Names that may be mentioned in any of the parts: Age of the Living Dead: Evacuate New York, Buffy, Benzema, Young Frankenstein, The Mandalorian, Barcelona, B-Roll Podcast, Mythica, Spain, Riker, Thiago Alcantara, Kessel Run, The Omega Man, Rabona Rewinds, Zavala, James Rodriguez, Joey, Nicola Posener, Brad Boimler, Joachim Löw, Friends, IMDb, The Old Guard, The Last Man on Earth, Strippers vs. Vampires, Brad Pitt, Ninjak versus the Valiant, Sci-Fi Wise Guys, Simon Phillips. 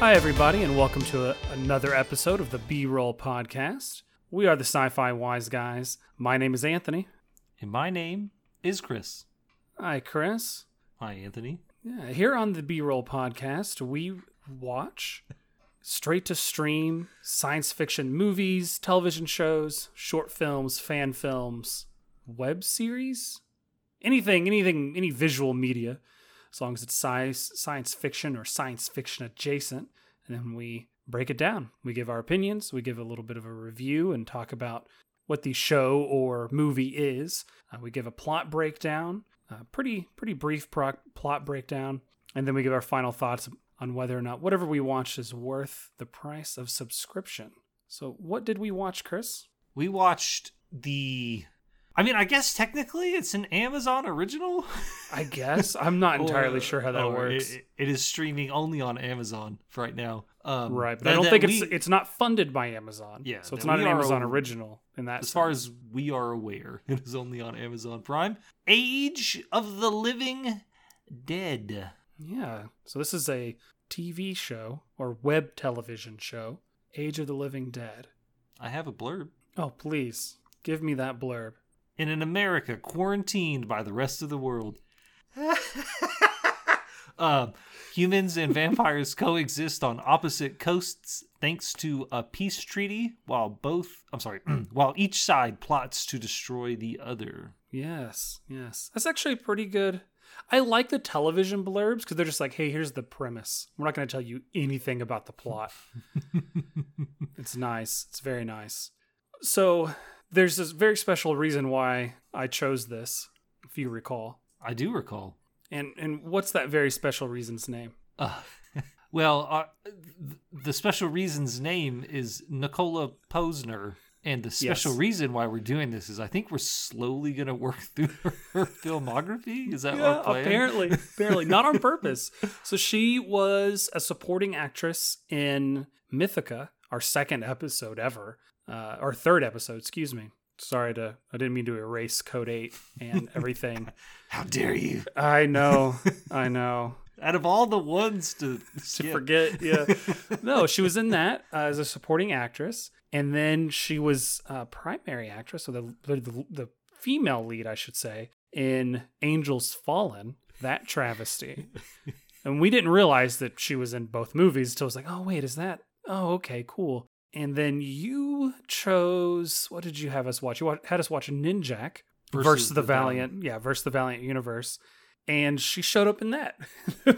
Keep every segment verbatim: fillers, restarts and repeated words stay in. Hi, everybody, and welcome to a, another episode of the B-Roll Podcast. We are the Sci-Fi Wise Guys. My name is Anthony. And my name is Chris. Hi, Chris. Hi, Anthony. Yeah, here on the B-Roll Podcast, we watch straight-to-stream science fiction movies, television shows, short films, fan films, web series, anything, anything, any visual media, as long as it's science, science fiction or science fiction adjacent. And then we break it down. We give our opinions. We give a little bit of a review and talk about what the show or movie is. Uh, we give a plot breakdown, a pretty, pretty brief pro- plot breakdown. And then we give our final thoughts on whether or not whatever we watch is worth the price of subscription. So what did we watch, Chris? We watched the... I mean, I guess technically it's an Amazon original. I guess. I'm not entirely or, sure how that works. It, it is streaming only on Amazon for right now. Um, right, but that, I don't think we, it's it's not funded by Amazon. Yeah, so it's not an Amazon aware, original in that As sense. Far as we are aware, it is only on Amazon Prime. Age of the Living Dead. Yeah, so this is a T V show or web television show, Age of the Living Dead. I have a blurb. Oh, please. Give me that blurb. In an America quarantined by the rest of the world. uh, humans and vampires coexist on opposite coasts thanks to a peace treaty while both, I'm sorry, while each side plots to destroy the other. Yes, yes. That's actually pretty good. I like the television blurbs because they're just like, hey, here's the premise. We're not going to tell you anything about the plot. It's nice. It's very nice. So... There's this very special reason why I chose this, if you recall. I do recall. And and what's that very special reason's name? Uh, well, uh, the special reason's name is Nicola Posener. And the special yes. reason why we're doing this is I think we're slowly going to work through her, her filmography. Is that yeah, our plan? Apparently. Apparently. Not on purpose. So she was a supporting actress in Mythica, our second episode ever. Uh, or third episode, excuse me. Sorry to, I didn't mean to erase Code eight and everything. How dare you? I know, I know. Out of all the ones to, to forget, yeah. No, she was in that uh, as a supporting actress, and then she was a primary actress, so the, the the female lead, I should say, in Angels Fallen, that travesty. And we didn't realize that she was in both movies until I was like, oh wait, is that? Oh, okay, cool. And then you chose, what did you have us watch? You had us watch Ninjak versus, versus the, the Valiant. Valiant. Yeah, versus the Valiant universe. And she showed up in that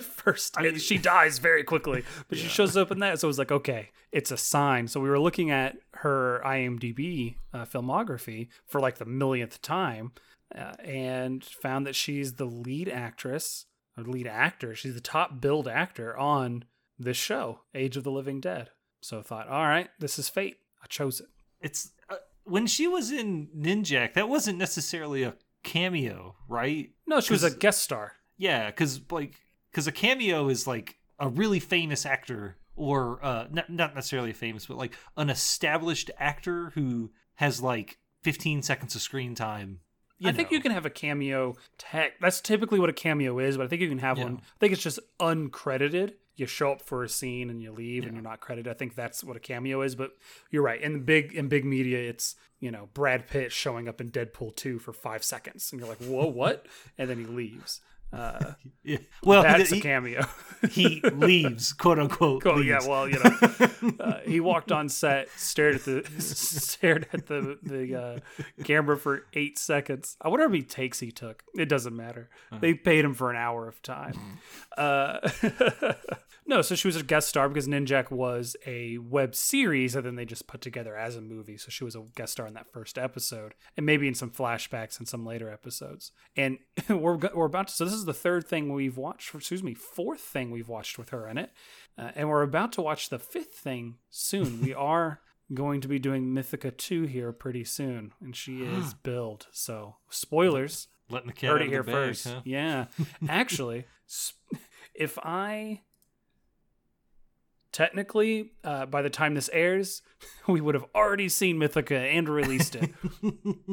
first. I mean, she dies very quickly, but yeah. She shows up in that. So it was like, okay, it's a sign. So we were looking at her IMDb uh, filmography for like the millionth time uh, and found that she's the lead actress or lead actor. She's the top billed actor on this show, Age of the Living Dead. So I thought, all right, this is fate. I chose it. It's uh, when she was in Ninjak, that wasn't necessarily a cameo, right? No, she was a guest star. Yeah, because like, because a cameo is like a really famous actor or uh, not, not necessarily famous, but like an established actor who has like fifteen seconds of screen time. You I know. think you can have a cameo tech. That's typically what a cameo is, but I think you can have yeah. one. I think it's just uncredited. You show up for a scene and you leave yeah. and you're not credited. I think that's what a cameo is, but you're right. In big in big media, it's, you know, Brad Pitt showing up in Deadpool two for five seconds. And you're like, whoa, what? And then he leaves. Uh, yeah. Well, that's he, a cameo. He leaves, quote unquote. Cool, leaves. Yeah, well, you know, uh, he walked on set, stared at the stared at the, the uh, camera for eight seconds. I wonder how many takes he took. It doesn't matter. Uh-huh. They paid him for an hour of time. Mm-hmm. Uh, no, so she was a guest star because Ninjak was a web series that then they just put together as a movie. So she was a guest star in that first episode and maybe in some flashbacks and some later episodes. And we're we're about to. So this is the third thing we've watched, excuse me, fourth thing we've watched with her in it. Uh, and we're about to watch the fifth thing soon. We are going to be doing Mythica two here pretty soon. And she is billed. So spoilers. Letting the cat out of the bag, heard it here first. Huh? Yeah. Actually, if I... Technically, uh, by the time this airs, we would have already seen Mythica and released it.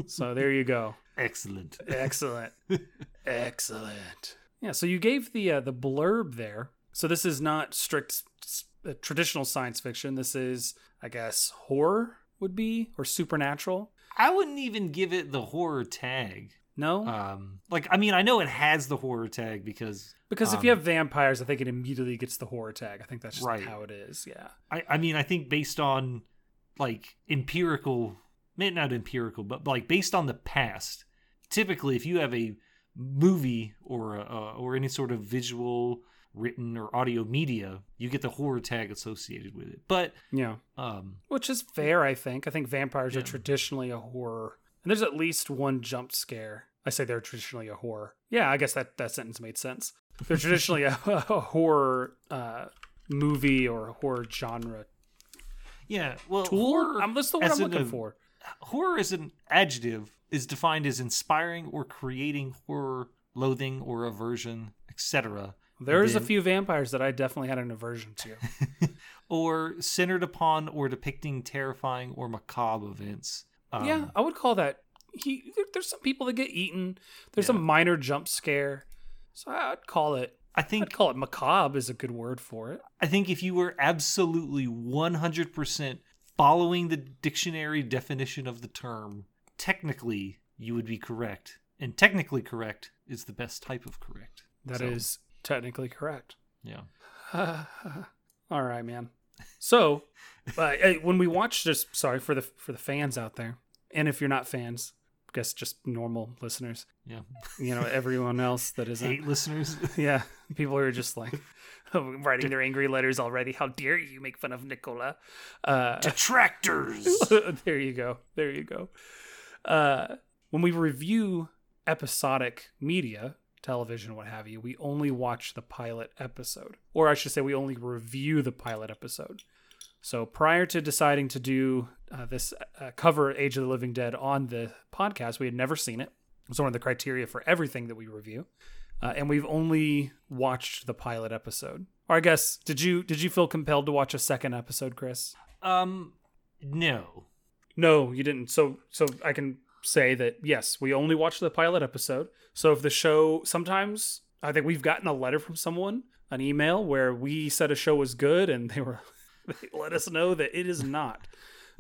So there you go. Excellent. Excellent. Excellent. Yeah, so you gave the uh, the blurb there. So this is not strict uh, traditional science fiction. This is, I guess, horror would be, or supernatural. I wouldn't even give it the horror tag. No? Um, like, I mean, I know it has the horror tag because... Because um, if you have vampires, I think it immediately gets the horror tag. I think that's just right. how it is, yeah. I, I mean, I think based on, like, empirical... Not empirical, but, like, based on the past, typically if you have a movie or a, uh, or any sort of visual, written, or audio media, you get the horror tag associated with it. But... Yeah. Um, Which is fair, I think. I think vampires yeah. are traditionally a horror... And there's at least one jump scare. I say they're traditionally a horror. Yeah, I guess that, that sentence made sense. They're traditionally a, a horror uh, movie or a horror genre. Yeah, well... Horror, I'm, that's the word I'm looking a, for. Horror as an adjective is defined as inspiring or creating horror, loathing, or aversion, et cetera. There's then, a few vampires that I definitely had an aversion to. Or centered upon or depicting terrifying or macabre events. Um, yeah, I would call that. He there, there's some people that get eaten. There's yeah. a minor jump scare, so I'd call it. I think I'd call it macabre is a good word for it. I think if you were absolutely one hundred percent following the dictionary definition of the term, technically you would be correct, and technically correct is the best type of correct. That so. is technically correct. Yeah. Uh, all right, man. So, uh, when we watched this, sorry for the for the fans out there, and if you're not fans, I guess just normal listeners. Yeah, you know, everyone else that isn't hate listeners. Yeah, people who are just like writing their angry letters already. How dare you make fun of Nicola? Uh, Detractors. There you go. There you go. Uh, when we review episodic media, television, what have you, we only watch the pilot episode, or I should say we only review the pilot episode. So prior to deciding to do uh, this uh, cover Age of the Living Dead on the podcast, we had never seen it. It's one of the criteria for everything that we review, uh, and we've only watched the pilot episode. Or I guess, did you did you feel compelled to watch a second episode, Chris? Um, no, no, you didn't. So so I can say that yes, we only watched the pilot episode. So if the show, sometimes I think we've gotten a letter from someone, an email where we said a show was good, and they were. They let us know that it is not,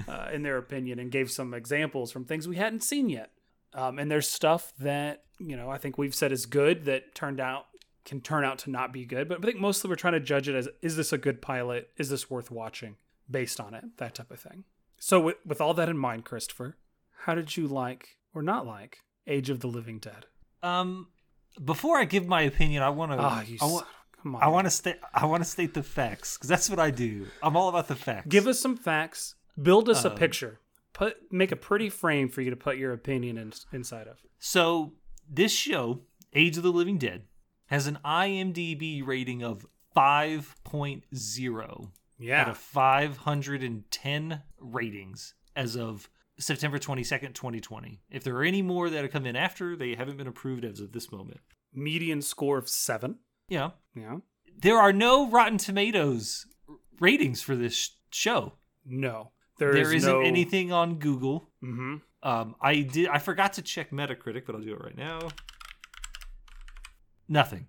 uh, in their opinion, and gave some examples from things we hadn't seen yet. Um, and there's stuff that, you know, I think we've said is good that turned out can turn out to not be good. But I think mostly we're trying to judge it as, is this a good pilot? Is this worth watching based on it? That type of thing. So with, with all that in mind, Christopher, how did you like or not like Age of the Living Dead? Um, before I give my opinion, I want to... Oh, you I wa- I want to state. I want to state the facts because that's what I do. I'm all about the facts. Give us some facts. Build us um, a picture. Put make a pretty frame for you to put your opinion in, inside of. So this show, Age of the Living Dead, has an I M D B rating of five point oh yeah. out of five hundred ten ratings as of September twenty-second, twenty twenty. If there are any more that have come in after, they haven't been approved as of this moment. Median score of seven. Yeah. Yeah. There are no Rotten Tomatoes ratings for this sh- show. No. There, there is isn't no... anything on Google. Mm-hmm. Um, I did I forgot to check Metacritic, but I'll do it right now. Nothing.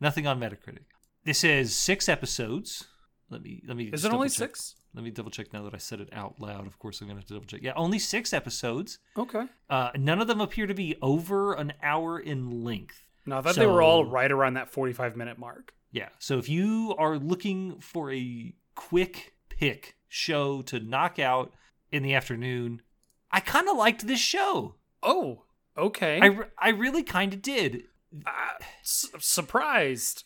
Nothing on Metacritic. This is six episodes. Let me let me Is it only check. six? Let me double check now that I said it out loud. Of course I'm gonna have to double check. Yeah, only six episodes. Okay. Uh, none of them appear to be over an hour in length. No, I thought so, they were all right around that forty-five minute mark. Yeah. So if you are looking for a quick pick show to knock out in the afternoon, I kind of liked this show. Oh, okay. I, re- I really kind of did. Uh, su- surprised.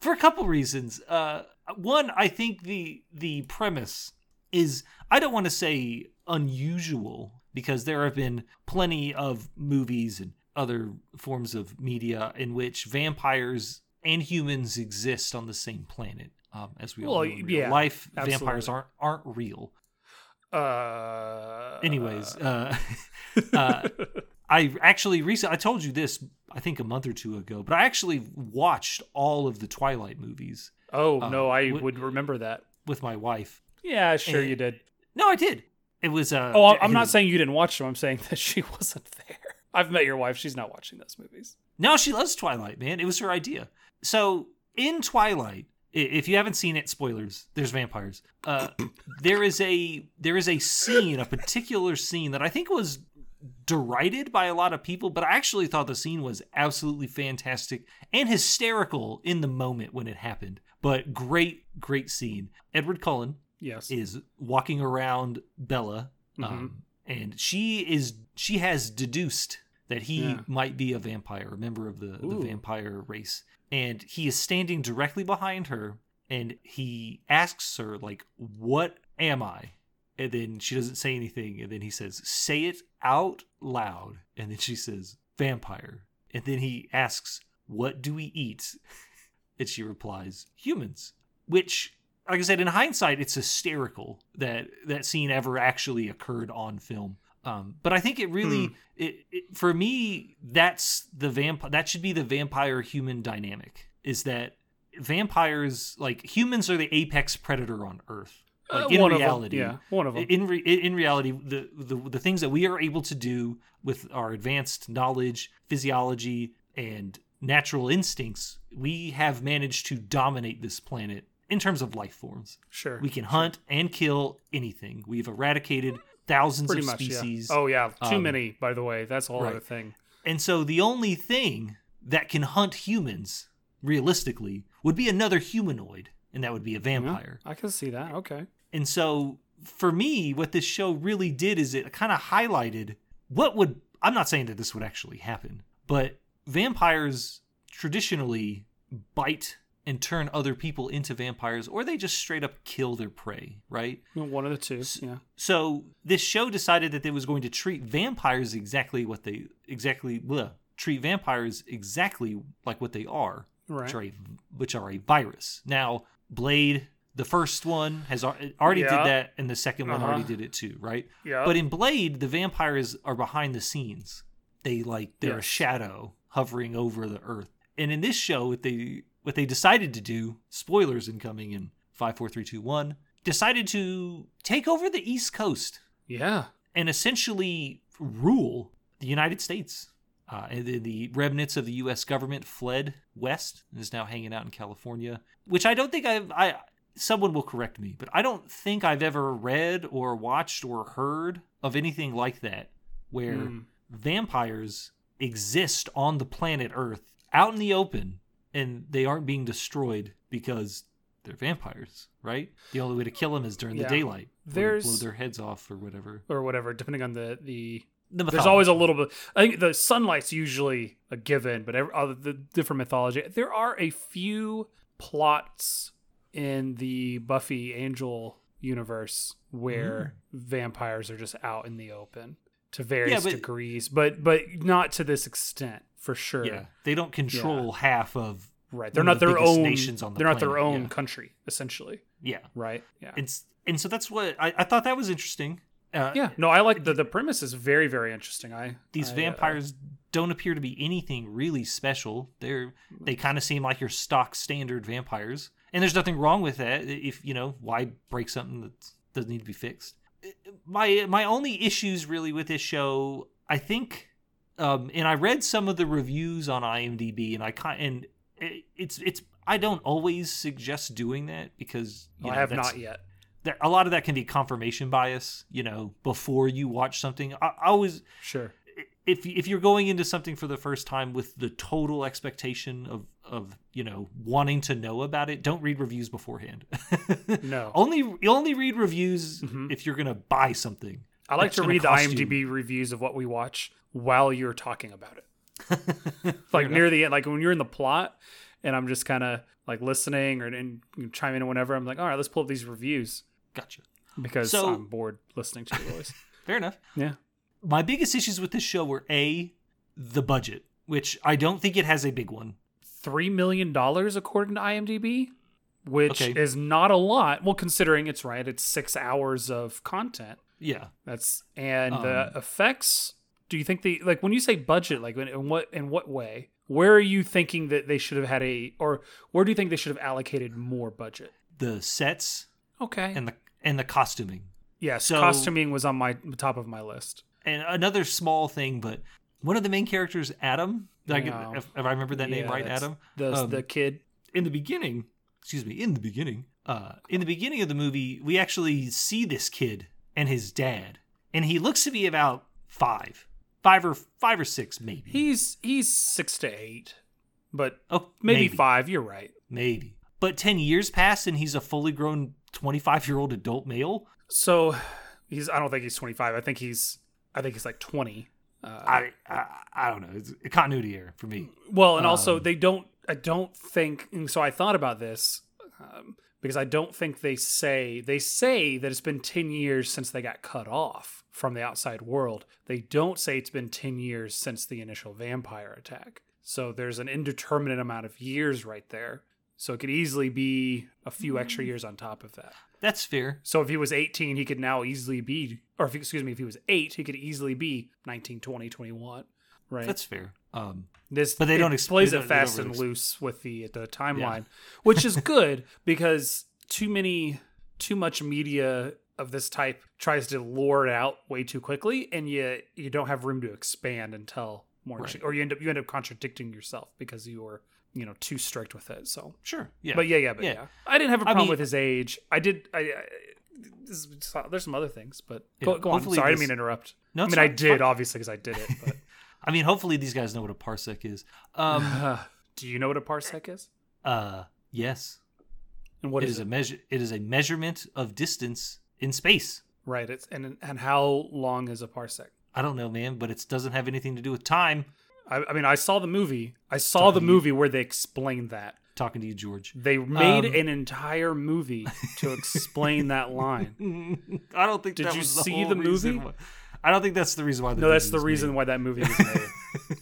For a couple reasons. Uh, one, I think the the premise is, I don't want to say unusual, because there have been plenty of movies and other forms of media in which vampires and humans exist on the same planet, um, as we well, all know in real yeah, life. Absolutely. Vampires aren't aren't real. Uh, Anyways, uh, uh, I actually recently I told you this I think a month or two ago, but I actually watched all of the Twilight movies. Oh um, no, I with, would remember that with my wife. Yeah, sure and, you did. No, I did. It was. Uh, oh, I'm not was, saying you didn't watch them. I'm saying that she wasn't there. I've met your wife. She's not watching those movies. No, she loves Twilight, man. It was her idea. So in Twilight, If you haven't seen it, spoilers. There's vampires. Uh, there is a there is a scene, a particular scene that I think was derided by a lot of people, but I actually thought the scene was absolutely fantastic and hysterical in the moment when it happened. But great, great scene. Edward Cullen yes. is walking around Bella, mm-hmm. um, and she is she has deduced that he yeah. might be a vampire, a member of the, the vampire race. And he is standing directly behind her, and he asks her, like, what am I? And then she doesn't say anything, and then he says, say it out loud. And then she says, vampire. And then he asks, what do we eat? And she replies, humans. Which, like I said, in hindsight, it's hysterical that that scene ever actually occurred on film. Um, but I think it really, mm. it, it, for me, that's the vamp. That should be the vampire human dynamic. Is that vampires, like, humans are the apex predator on Earth. Like, uh, in one reality, of them. Yeah, one of them. In re- in reality, the, the the things that we are able to do with our advanced knowledge, physiology, and natural instincts, we have managed to dominate this planet in terms of life forms. Sure, we can hunt sure. and kill anything. We've eradicated thousands Pretty of much, species. Yeah. Oh yeah, too um, many, by the way. That's a whole right. other thing. And so the only thing that can hunt humans, realistically, would be another humanoid, and that would be a vampire. Yeah, I can see that. Okay. And so for me, what this show really did is it kind of highlighted what would, I'm not saying that this would actually happen, but vampires traditionally bite and turn other people into vampires, or they just straight up kill their prey, right? One of the two, yeah. So this show decided that it was going to treat vampires exactly what they exactly bleh, treat vampires exactly like what they are, right? Which are a, which are a virus. Now, Blade, the first one, has already yeah. did that, and the second uh-huh. one already did it too, right? Yeah. But in Blade, the vampires are behind the scenes. They like they're yes. a shadow hovering over the earth, and in this show, they What they decided to do, spoilers incoming in five, four, three, two, one, decided to take over the East Coast. Yeah. And essentially rule the United States. Uh, and then the remnants of the U S government fled west and is now hanging out in California, which I don't think I've, I, someone will correct me, but I don't think I've ever read or watched or heard of anything like that, where mm. vampires exist on the planet Earth out in the open. And they aren't being destroyed because they're vampires, right? The only way to kill them is during yeah. the daylight. There's blow their heads off or whatever, or whatever, depending on the the. the there's always a little bit. I think the sunlight's usually a given, but every, uh, the different mythology. There are a few plots in the Buffy Angel universe where mm. vampires are just out in the open to various yeah, but, degrees, but but not to this extent. For sure. Yeah. They don't control yeah. half of right. They're not the their own nations on the They're planet. Not their own yeah. country, essentially. Yeah. Right. Yeah. And and so that's what I, I thought that was interesting. Uh, yeah. No, I like the the premise is very very interesting. I these I, vampires uh, don't appear to be anything really special. They're they kind of seem like your stock standard vampires, and there's nothing wrong with that. If you know why break something that doesn't need to be fixed. My my only issues really with this show, I think. Um, and I read some of the reviews on I M D B, and I and it's it's I don't always suggest doing that because you well, know, I have not yet. That, a lot of that can be confirmation bias, you know. Before you watch something, I, I always sure if if you're going into something for the first time with the total expectation of of you know wanting to know about it, don't read reviews beforehand. No, only only read reviews mm-hmm. if you're gonna buy something. I like to read the I M D B you. reviews of what we watch while you're talking about it. Like near the end, like when you're in the plot and I'm just kind of like listening or and chime in whenever, I'm like, all right, let's pull up these reviews. Gotcha. Because so, I'm bored listening to the voice. Fair enough. Yeah. My biggest issues with this show were A, the budget, which I don't think it has a big one. three million dollars according to I M D B, which okay. is not a lot. Well, considering it's right, it's six hours of content. Yeah. That's and um, the effects. Do you think the like when you say budget, like in what in what way? Where are you thinking that they should have had a, or where do you think they should have allocated more budget? The sets, okay, and the and the costuming. Yes, so, costuming was on my top of my list. And another small thing, but one of the main characters, Adam, like, no. if, if I remember that yeah, name right, Adam, the um, the kid in the beginning. excuse me, in the beginning, uh, in the beginning of the movie, we actually see this kid and his dad, and he looks to be about five, five or five or six, maybe. He's he's six to eight, but oh, maybe, maybe five. You're right, maybe. But ten years pass, and he's a fully grown twenty-five-year-old adult male. So he's. I don't think he's twenty-five. I think he's. I think he's like twenty. Uh, I, I I don't know. It's a continuity error for me. Well, and also um, they don't. I don't think. So I thought about this um, because I don't think they say they say that it's been ten years since they got cut off from the outside world. They don't say it's been ten years since the initial vampire attack. So there's an indeterminate amount of years right there. So it could easily be a few extra years on top of that. That's fair. So if he was eighteen, he could now easily be, or if, excuse me, if he was eight, he could easily be nineteen, twenty, twenty-one, right? That's fair. Um, this, but they don't explain it fast and loose with the the timeline, yeah. Which is good because too many, too much media of this type tries to lure it out way too quickly, and you you don't have room to expand and tell more, right. Or you end up you end up contradicting yourself because you are. You know, too strict with it. So sure, yeah, but yeah, yeah, but yeah. yeah. I didn't have a problem I mean, with his age. I did. I, I this, there's some other things, but yeah, go, go on. Sorry, this, I didn't mean to interrupt. No, I mean I did fun. obviously because I did it. But. I mean, hopefully these guys know what a parsec is. Um, uh, do you know what a parsec is? Uh, yes. And what it is, is it? a measure? It is a measurement of distance in space. Right. It's and and how long is a parsec? I don't know, man, but it doesn't have anything to do with time. I mean, I saw the movie. I saw Talking the movie where they explained that. Talking to you, George. They made um, an entire movie to explain that line. I don't think Did that was the Did you see the movie? Why, I don't think that's the reason why. The no, that's the reason made. why that movie was made.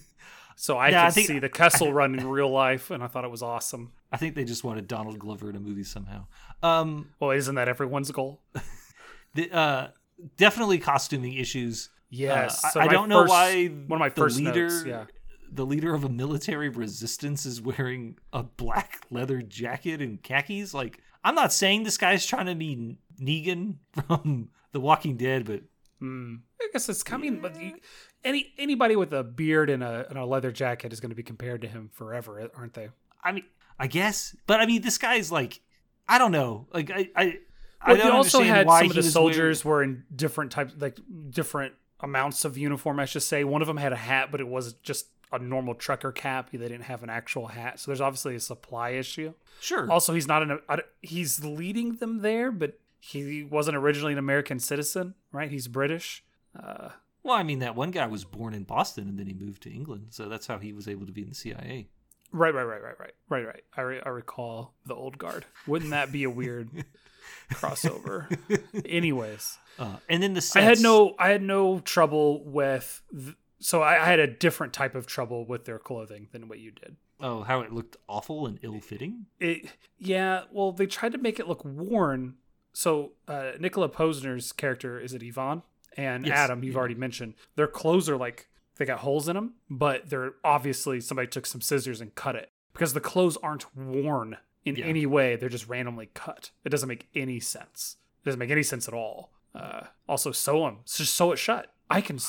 So I yeah, could I think, see the Kessel Run in real life, and I thought it was awesome. I think they just wanted Donald Glover in a movie somehow. Um, well, isn't that everyone's goal? the, uh, definitely costuming issues. Yes. Uh, so I don't know first, why one of my first the leader, notes, yeah. the leader of a military resistance is wearing a black leather jacket and khakis. Like, I'm not saying this guy's trying to be Negan from The Walking Dead, but mm. I guess it's coming. Yeah. But you, any anybody with a beard and a, and a leather jacket is going to be compared to him forever, aren't they? I mean, I guess, but I mean, this guy's like, I don't know, like I, I, well, I don't also understand had why some of the soldiers wearing... were in different types, like different. amounts of uniform, I should say. One of them had a hat, but it was just a normal trucker cap. They didn't have an actual hat. So there's obviously a supply issue. Sure. Also, he's not an, he's leading them there, but he wasn't originally an American citizen, right? He's British. Uh, well, I mean, that one guy was born in Boston and then he moved to England. So that's how he was able to be in the C I A. Right, right, right, right, right, right, right. I, re- I recall The Old Guard. Wouldn't that be a weird... crossover. Anyways, uh, and then the sets. I had no I had no trouble with th- so I, I had a different type of trouble with their clothing than what you did. Oh, how it looked awful and ill-fitting. It, it yeah, well they tried to make it look worn. So uh, Nicola Posener's character, is it Yvonne? And yes, Adam, you've yeah. already mentioned. Their clothes are like they got holes in them, but they're obviously somebody took some scissors and cut it because the clothes aren't worn. In yeah. any way, they're just randomly cut. It doesn't make any sense. It doesn't make any sense at all. Uh, also, sew them. Just sew it shut. I can,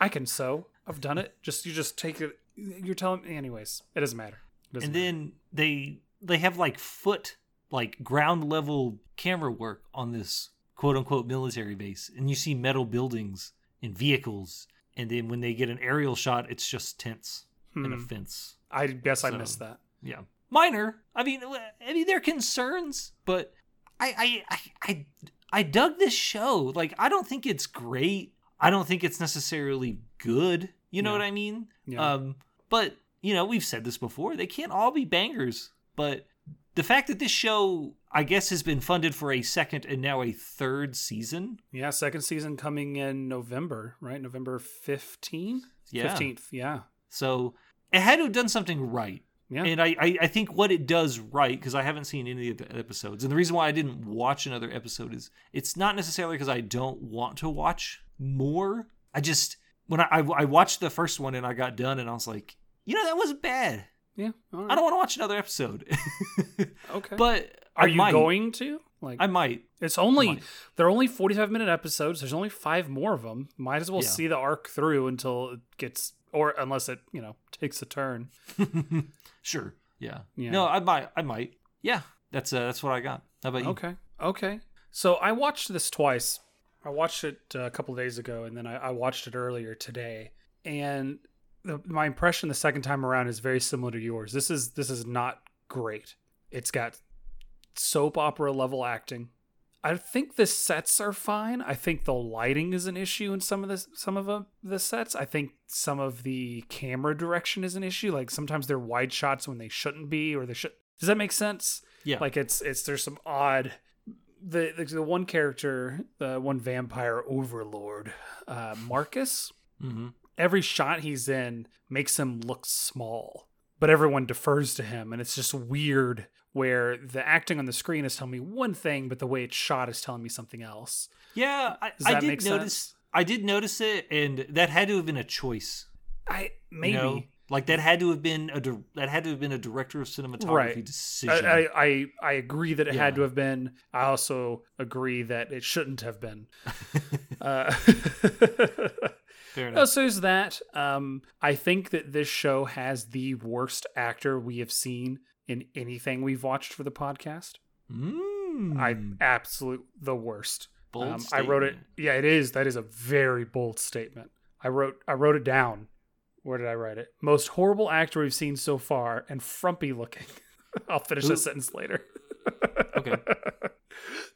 I can sew. I've done it. Just you just take it. You're telling me, anyways. It doesn't matter. It doesn't and matter. Then they they have like foot, like ground level camera work on this quote unquote military base, and you see metal buildings and vehicles. And then when they get an aerial shot, it's just tents hmm. and a fence. I guess so, I missed that. Yeah. Minor. I mean, I mean, they're concerns, but I, I, I, I dug this show. Like, I don't think it's great. I don't think it's necessarily good. You know yeah. what I mean? Yeah. Um, but you know, we've said this before. They can't all be bangers. But the fact that this show, I guess, has been funded for a second and now a third season. Yeah, second season coming in November, right? November fifteenth. Yeah, fifteenth. Yeah. So it had to have done something right. Yeah. And I, I, I think what it does right, because I haven't seen any of the episodes, and the reason why I didn't watch another episode is it's not necessarily because I don't want to watch more. I just, when I, I, I watched the first one and I got done and I was like, you know, that wasn't bad. Yeah. All right. I don't want to watch another episode. Okay. But Are I you might. going to? Like, I might. It's only, might. They're only forty-five minute episodes. There's only five more of them. Might as well yeah. see the arc through until it gets, or unless it, you know, takes a turn. Sure. Yeah. yeah. No, I might. I might. Yeah. That's uh, that's what I got. How about you? Okay. Okay. So I watched this twice. I watched it a couple of days ago, and then I, I watched it earlier today. And the, my impression the second time around is very similar to yours. This is this is not great. It's got soap opera level acting. I think the sets are fine. I think the lighting is an issue in some of the some of the sets. I think some of the camera direction is an issue. Like sometimes they're wide shots when they shouldn't be, or they should. Does that make sense? Yeah. Like it's it's there's some odd. The the, the one character, the one vampire overlord, uh, Marcus. Mm-hmm. Every shot he's in makes him look small, but everyone defers to him, and it's just weird. Where the acting on the screen is telling me one thing, but the way it's shot is telling me something else. Yeah, I, Does that I did make notice. Sense? I did notice it, and that had to have been a choice. I maybe you know? like that had to have been a that had to have been a director of cinematography right. decision. I, I I agree that it yeah. had to have been. I also agree that it shouldn't have been. uh, Fair enough. No, so there's that. Um, I think that this show has the worst actor we have seen in anything we've watched for the podcast. Mm. I'm absolute the worst. Bold um, I wrote it. Yeah, it is. That is a very bold statement. I wrote I wrote it down. Where did I write it? Most horrible actor we've seen so far and frumpy looking. I'll finish Ooh. this sentence later. Okay.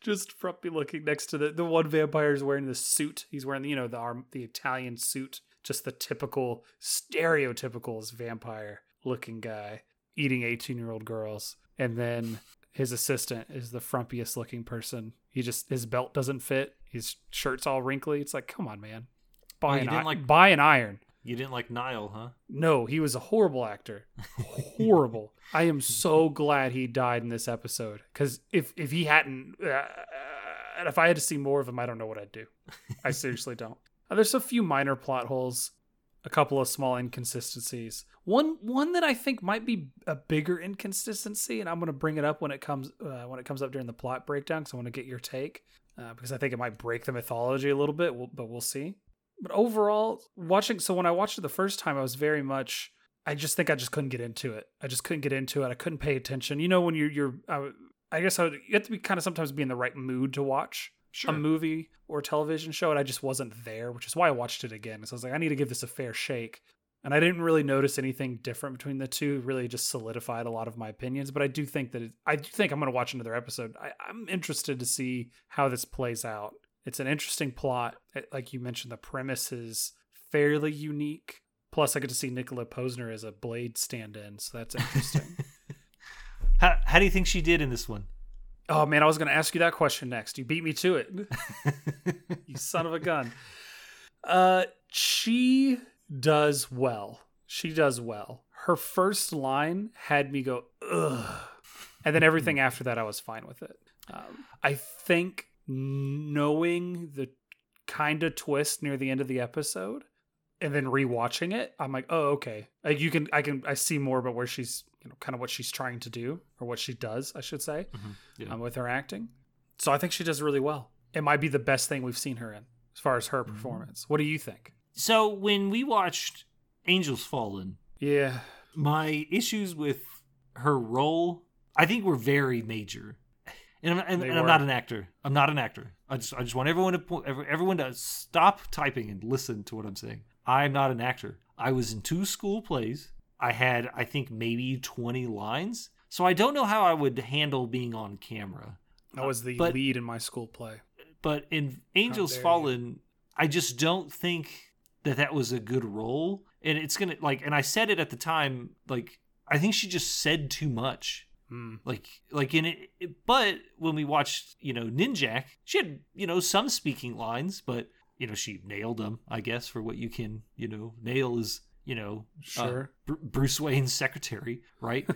Just frumpy looking next to the, the one vampire is wearing the suit. He's wearing, you know, the arm, the Italian suit. Just the typical, stereotypical vampire looking guy. Eating eighteen-year-old girls, and then his assistant is the frumpiest looking person. He just his belt doesn't fit. His shirt's all wrinkly. It's like, come on, man, buy oh, an iron. Like, buy an iron. You didn't like Niall, huh? No, he was a horrible actor. Horrible. I am so glad he died in this episode, because if if he hadn't, uh, if I had to see more of him, I don't know what I'd do. I seriously don't. Uh, there's a few minor plot holes. A couple of small inconsistencies. One one that I think might be a bigger inconsistency, and I'm going to bring it up when it comes uh, when it comes up during the plot breakdown, because I want to get your take, uh, because I think it might break the mythology a little bit, we'll, but we'll see. But overall, watching so when I watched it the first time, I was very much I just think I just couldn't get into it. I just couldn't get into it. I couldn't pay attention. You know, when you're you're I, I guess I would, you have to be kind of sometimes be in the right mood to watch. Sure. A movie or television show, and I just wasn't there, which is why I watched it again. So I was like, I need to give this a fair shake. And I didn't really notice anything different between the two. Really just solidified a lot of my opinions. But I do think that it, I do think I'm going to watch another episode. I, I'm interested to see how this plays out. It's an interesting plot. It, like you mentioned, the premise is fairly unique. Plus, I get to see Nicola Posener as a Blade stand-in, so that's interesting. how, how do you think she did in this one? Oh, man, I was going to ask you that question next. You beat me to it. You son of a gun. Uh, she does well. She does well. Her first line had me go, ugh. And then everything after that, I was fine with it. Um, I think knowing the kind of twist near the end of the episode and then rewatching it, I'm like, oh, okay. Like you can, I can, I see more about where she's, you know, kind of what she's trying to do, or what she does, I should say, mm-hmm. yeah. um, with her acting. So I think she does really well. It might be the best thing we've seen her in, as far as her mm-hmm. performance. What do you think? So when we watched Angels Fallen, yeah, my issues with her role, I think, were very major. And I'm, and, and I'm not an actor. I'm not an actor. I just, I just want everyone to point, everyone to stop typing and listen to what I'm saying. I'm not an actor. I was in two school plays. I had, I think, maybe twenty lines. So I don't know how I would handle being on camera. I was the but, lead in my school play. But in Angels Fallen, you. I just don't think that that was a good role. And it's going to, like, and I said it at the time, like, I think she just said too much. Mm. Like, like in it, it, but when we watched, you know, Ninjak, she had, you know, some speaking lines, but, you know, she nailed them, I guess, for what you can, you know, nail is. You know, sure. uh, Br- Bruce Wayne's secretary, right?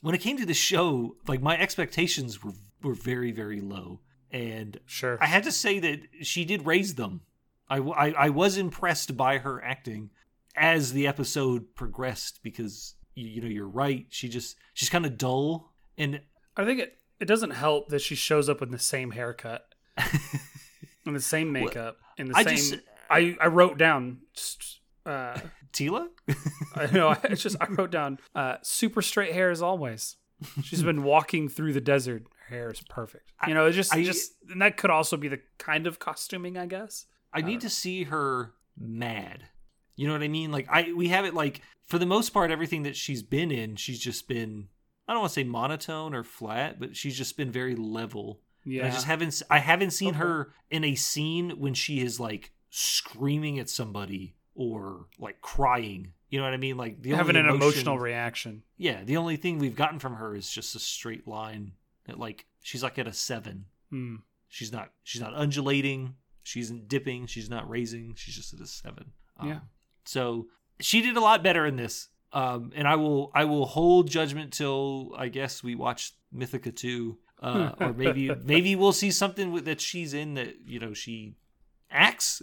When it came to the show, like my expectations were were very, very low, and sure, I had to say that she did raise them. I, I, I was impressed by her acting as the episode progressed, because you, you know you're right. She just she's kind of dull, and I think it it doesn't help that she shows up with the same haircut, and the same makeup, well, and the I same. Just, I I wrote down. Just, uh Tila? I know. It's just I wrote down uh, super straight hair as always. She's been walking through the desert. Her hair is perfect. You know, it's just, I, just, and that could also be the kind of costuming, I guess. I, I need to see her mad. You know what I mean? Like, I we have it, like, for the most part, everything that she's been in, she's just been, I don't want to say monotone or flat, but she's just been very level. Yeah. And I just haven't, I haven't seen okay. her in a scene when she is, like, screaming at somebody or, like, crying. You know what I mean? Like, the having only emotion, an emotional reaction. Yeah. The only thing we've gotten from her is just a straight line. That, like, she's, like, at a seven. Mm. She's not, she's not undulating. She isn't dipping. She's not raising. She's just at a seven. Um, yeah. So she did a lot better in this, um, and I will I will hold judgment till I guess we watch Mythica two, uh, or maybe maybe we'll see something with, that she's in that, you know, she acts.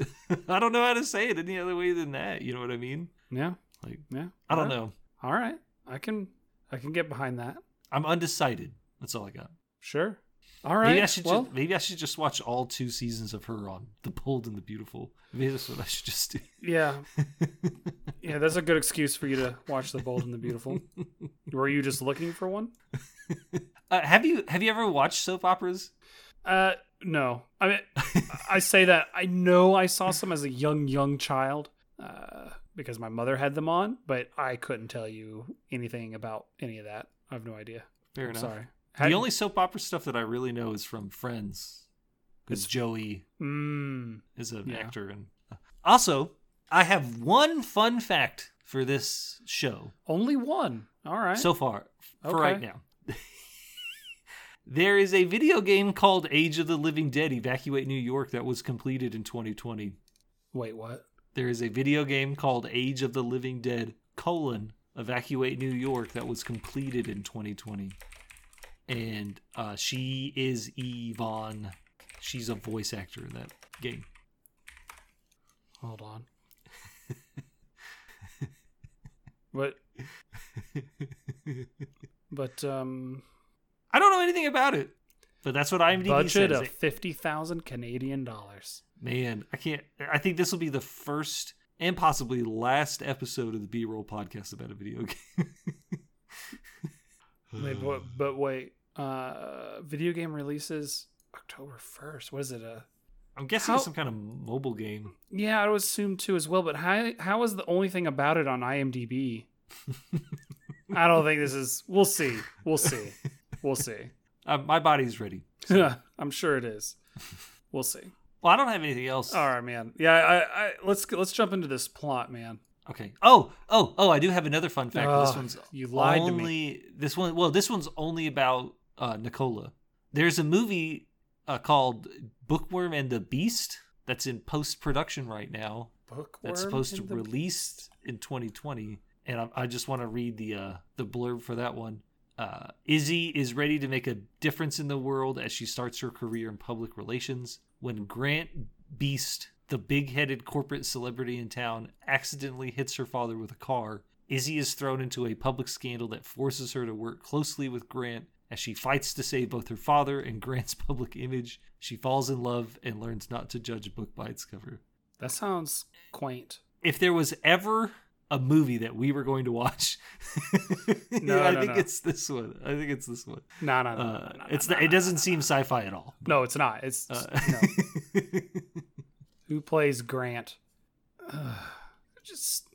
I don't know how to say it any other way than that. You know what I mean? Yeah. Like yeah. I don't all right. know. All right, I can I can get behind that. I'm undecided. That's all I got. Sure. All right. Maybe I should well, just, maybe I should just watch all two seasons of her on The Bold and the Beautiful. Maybe that's what I should just do. Yeah. Yeah, that's a good excuse for you to watch The Bold and the Beautiful. Were you just looking for one? Uh, have you have you ever watched soap operas? Uh, no. I mean, I say that I know I saw some as a young young child, uh, because my mother had them on, but I couldn't tell you anything about any of that. I have no idea. Fair I'm enough. Sorry. How the only soap opera stuff that I really know is from Friends, because Joey mm, is an yeah. actor. And also, I have one fun fact for this show. Only one? All right. So far, for okay. right now. There is a video game called Age of the Living Dead: Evacuate New York that was completed in twenty twenty. Wait, what? There is a video game called Age of the Living Dead: colon, Evacuate New York that was completed in twenty twenty. And uh, she is Yvonne. She's a voice actor in that game. Hold on. But, but um, I don't know anything about it. But that's what IMDb budget says. Budget of fifty thousand Canadian dollars. Man, I can't. I think this will be the first and possibly last episode of the B-Roll podcast about a video game. Wait, but, but wait. Uh, video game releases October first. What is it? A, I'm guessing how, it's some kind of mobile game. Yeah, I would assume too as well. But how how is the only thing about it on IMDb? I don't think this is. We'll see. We'll see. We'll see. Uh, my body's ready. So. I'm sure it is. We'll see. Well, I don't have anything else. All right, man. Yeah, I, I let's let's jump into this plot, man. Okay. Oh, oh, oh! I do have another fun fact. Oh, this one's you lied only, to me. This one, well, this one's only about uh, Nicola. There's a movie uh, called Bookworm and the Beast that's in post-production right now. Bookworm that's supposed to release Beast? in twenty twenty, and I, I just want to read the uh, the blurb for that one. Uh, Izzy is ready to make a difference in the world as she starts her career in public relations when Grant Beast, the big-headed corporate celebrity in town, accidentally hits her father with a car. Izzy is thrown into a public scandal that forces her to work closely with Grant as she fights to save both her father and Grant's public image. She falls in love and learns not to judge a book by its cover. That sounds quaint. If there was ever a movie that we were going to watch, no, I no, think no. it's this one. I think it's this one. No, no, no. Uh, no, no it's no, the, no, it doesn't no, seem no. sci-fi at all. But, no, it's not. It's uh, no. Who plays Grant? Uh, just,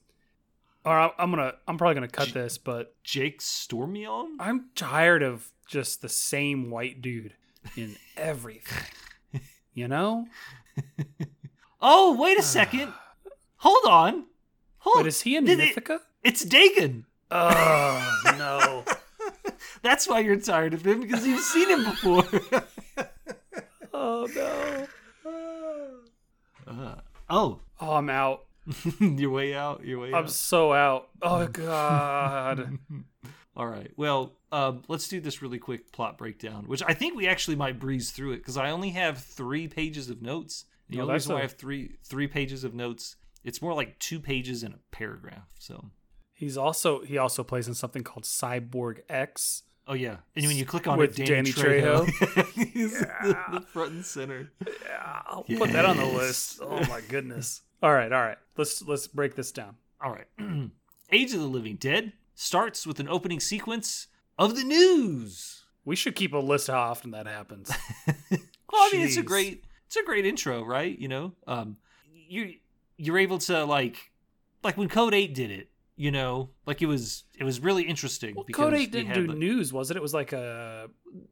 all right, I'm gonna, I'm probably gonna cut J- this, but Jake Stormion. I'm tired of just the same white dude in everything. You know? Oh, wait a second! Uh, Hold on. Hold. But is he in Did Mythica? It, it's Dagon. Oh no! That's why you're tired of him, because you've seen him before. Oh no. Uh, oh. Oh, I'm out. You're way out. You're way I'm out. I'm so out. Oh, God. All right. Well, um, let's do this really quick plot breakdown, which I think we actually might breeze through it, because I only have three pages of notes. The no, only reason a... why I have three three pages of notes, it's more like two pages in a paragraph. So he's also he also plays in something called Cyborg X. Oh, yeah. And when you click on With it, Danny, Danny Trejo. Trejo. He's yeah. the front and center. Yeah, I'll yes. put that on the list. Oh, my goodness. All right, all right. Let's let's break this down. All right. Age of the Living Dead starts with an opening sequence of the news. We should keep a list how often that happens. Well, I mean, Jeez. it's a great, it's a great intro, right? You know, um, you you're able to like, like when Code eight did it. You know, like it was, it was really interesting. Well, because Code eight didn't do like, news, was it? It was like a.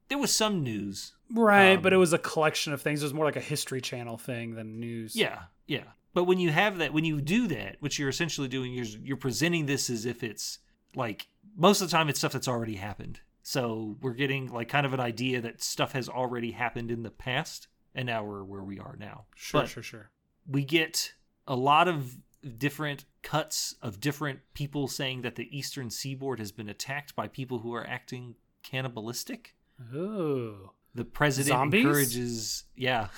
There was some news, right? Um, but it was a collection of things. It was more like a History Channel thing than news. Yeah, yeah. But when you have that, when you do that, which you're essentially doing, you're you're presenting this as if it's like most of the time it's stuff that's already happened. So we're getting like kind of an idea that stuff has already happened in the past, and now we're where we are now. Sure, but sure, sure. We get a lot of different cuts of different people saying that the eastern seaboard has been attacked by people who are acting cannibalistic. Ooh. The president Zombies? encourages, yeah,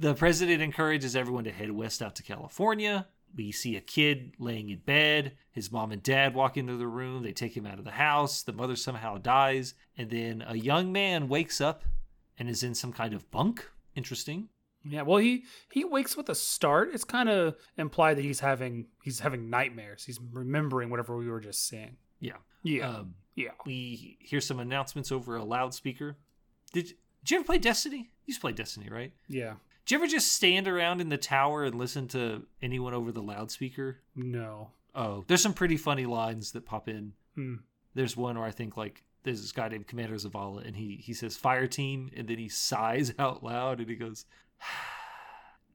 the president encourages everyone to head west out to California. We see a kid laying in bed. His mom and dad walk into the room. They take him out of the house. The mother somehow dies. And then a young man wakes up and is in some kind of bunk. Interesting. Yeah, well, he, he wakes with a start. It's kind of implied that he's having he's having nightmares. He's remembering whatever we were just seeing. Yeah. Yeah. Um, yeah. We hear some announcements over a loudspeaker. Did, did you ever play Destiny? You used to play Destiny, right? Yeah. Did you ever just stand around in the tower and listen to anyone over the loudspeaker? No. Oh, there's some pretty funny lines that pop in. Mm. There's one where I think, like, there's this guy named Commander Zavala, and he, he says, fire team, and then he sighs out loud, and he goes...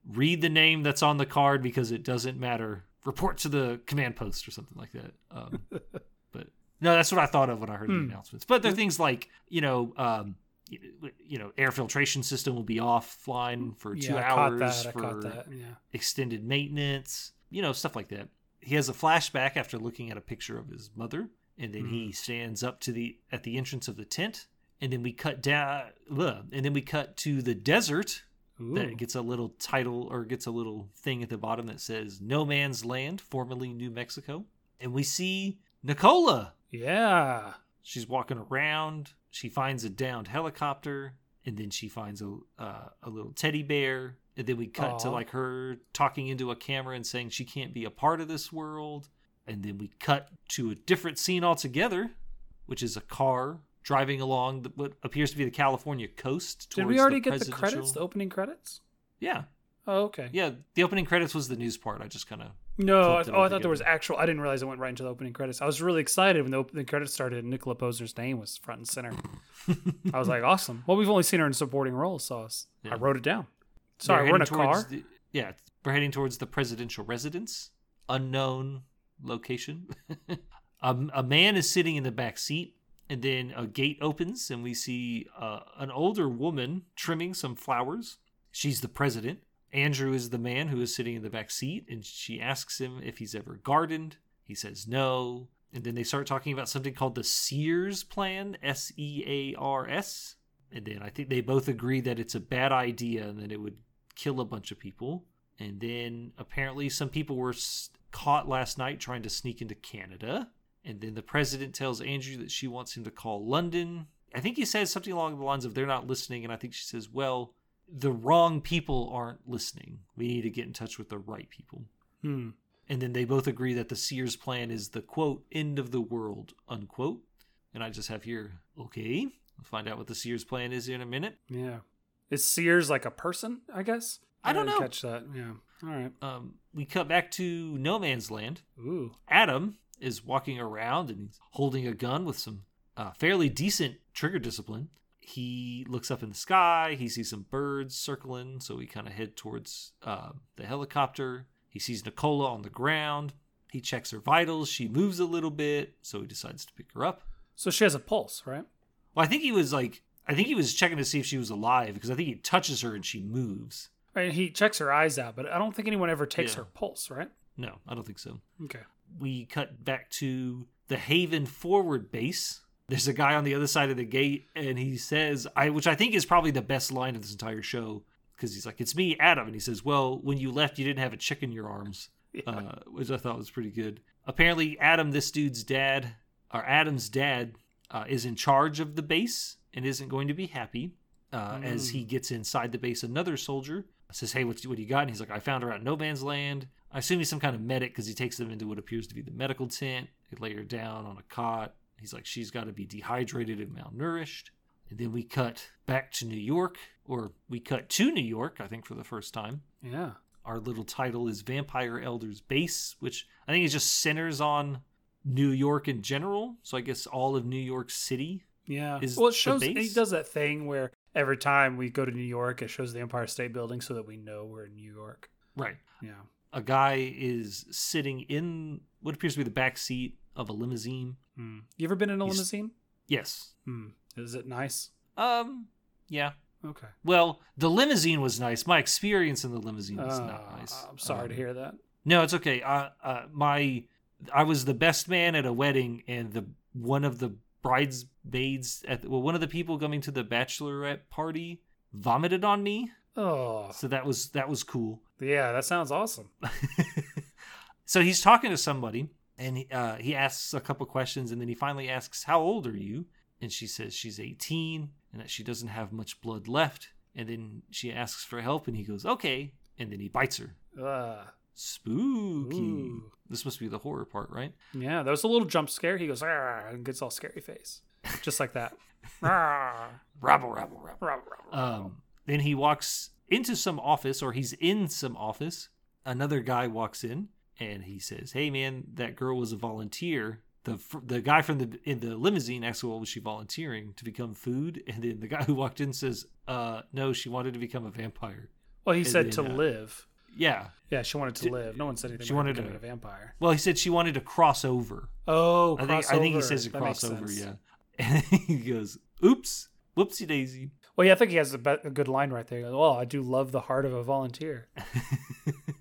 read the name that's on the card because it doesn't matter. Report to the command post or something like that. Um, but no, that's what I thought of when I heard mm. the announcements. But there are things like, you know, um, you know, air filtration system will be offline for two yeah, hours for yeah. extended maintenance, you know, stuff like that. He has a flashback after looking at a picture of his mother, and then mm. he stands up to the at the entrance of the tent, and then we cut down, uh, and then we cut to the desert. Ooh. That gets a little title or gets a little thing at the bottom that says No Man's Land, formerly New Mexico. And we see Nicola. Yeah. She's walking around. She finds a downed helicopter, and then she finds a uh, a little teddy bear. And then we cut Aww. to like her talking into a camera and saying she can't be a part of this world. And then we cut to a different scene altogether, which is a car driving along the, what appears to be the California coast. Towards Did we already the get the credits, the opening credits? Yeah. Oh, okay. Yeah, the opening credits was the news part. I just kind of... No, I, oh, I thought together. there was actual... I didn't realize it went right into the opening credits. I was really excited when the opening credits started and Nicola Posener's name was front and center. I was like, awesome. Well, we've only seen her in supporting roles, so I, was, yeah. I wrote it down. Sorry, we're, we're in a car. The, yeah, we're heading towards the presidential residence. Unknown location. a, a man is sitting in the back seat. And then a gate opens, and we see uh, an older woman trimming some flowers. She's the president. Andrew is the man who is sitting in the back seat, and she asks him if he's ever gardened. He says no. And then they start talking about something called the Sears Plan, S E A R S. And then I think they both agree that it's a bad idea and that it would kill a bunch of people. And then apparently some people were caught last night trying to sneak into Canada. And then the president tells Andrew that she wants him to call London. I think he says something along the lines of they're not listening. And I think she says, well, the wrong people aren't listening. We need to get in touch with the right people. Hmm. And then they both agree that the Sears Plan is the, quote, end of the world, unquote. And I just have here, okay, we'll find out what the Sears Plan is in a minute. Yeah. Is Sears like a person, I guess? I, I don't know. Catch that. Yeah. All right. Um, we cut back to No Man's Land. Ooh. Adam is walking around and he's holding a gun with some uh, fairly decent trigger discipline. He looks up in the sky. He sees some birds circling, so we kind of head towards uh, the helicopter. He sees Nicola on the ground. He checks her vitals. She moves a little bit, so he decides to pick her up. So she has a pulse, right? Well, I think he was like, I think he was checking to see if she was alive because I think he touches her and she moves. Right, he checks her eyes out, but I don't think anyone ever takes yeah. her pulse, right? No, I don't think so. Okay. We cut back to the Haven Forward base. There's a guy on the other side of the gate, and he says, "I," which I think is probably the best line of this entire show, because he's like, "It's me, Adam." And he says, "Well, when you left, you didn't have a chick in your arms," yeah. uh, which I thought was pretty good. Apparently, Adam, this dude's dad, or Adam's dad, uh, is in charge of the base and isn't going to be happy. Uh, mm. As he gets inside the base, another soldier says, "Hey, what, what do you got?" And he's like, "I found her out in No Man's Land." I assume he's some kind of medic because he takes them into what appears to be the medical tent. They lay her down on a cot. He's like, she's got to be dehydrated and malnourished. And then we cut back to New York, or we cut to New York, I think, for the first time. Yeah. Our little title is Vampire Elder's Base, which I think it just centers on New York in general. So I guess all of New York City. Yeah. Is well, it shows he does that thing where every time we go to New York, it shows the Empire State Building so that we know we're in New York. Right. Yeah. A guy is sitting in what appears to be the back seat of a limousine. Mm. You ever been in a He's, limousine? Yes. Mm. Is it nice? Um, yeah. Okay. Well, the limousine was nice. My experience in the limousine was uh, not nice. I'm sorry um, to hear that. No, it's okay. Uh, uh, my, I was the best man at a wedding, and the one of the bridesmaids at the, well, one of the people coming to the bachelorette party vomited on me. Oh. So that was that was cool. Yeah, that sounds awesome. So he's talking to somebody, and he, uh, he asks a couple questions, and then he finally asks, "How old are you?" And she says she's eighteen and that she doesn't have much blood left. And then she asks for help, and he goes, "Okay." And then he bites her. Uh, Spooky. Ooh. This must be the horror part, right? Yeah, there was a little jump scare. He goes, "Arr," and gets all scary face. Just like that. Rabble, rabble, rabble. rabble, rabble, rabble. Um, then he walks into some office, or he's in some office. Another guy walks in, and he says, "Hey, man, that girl was a volunteer." The the guy from the in the limousine asked, "Well, was she volunteering to become food?" And then the guy who walked in says, "Uh, no, she wanted to become a vampire." Well, he and said then, to uh, live. Yeah, yeah, she wanted to Did, live. No one said anything. She about wanted becoming to, a vampire. Well, he said she wanted to cross over. Oh, I think, I think he says to cross over. Yeah, and he goes, "Oops, whoopsie daisy." Well, yeah, I think he has a, be- a good line right there. He goes, "Oh, I do love the heart of a volunteer." I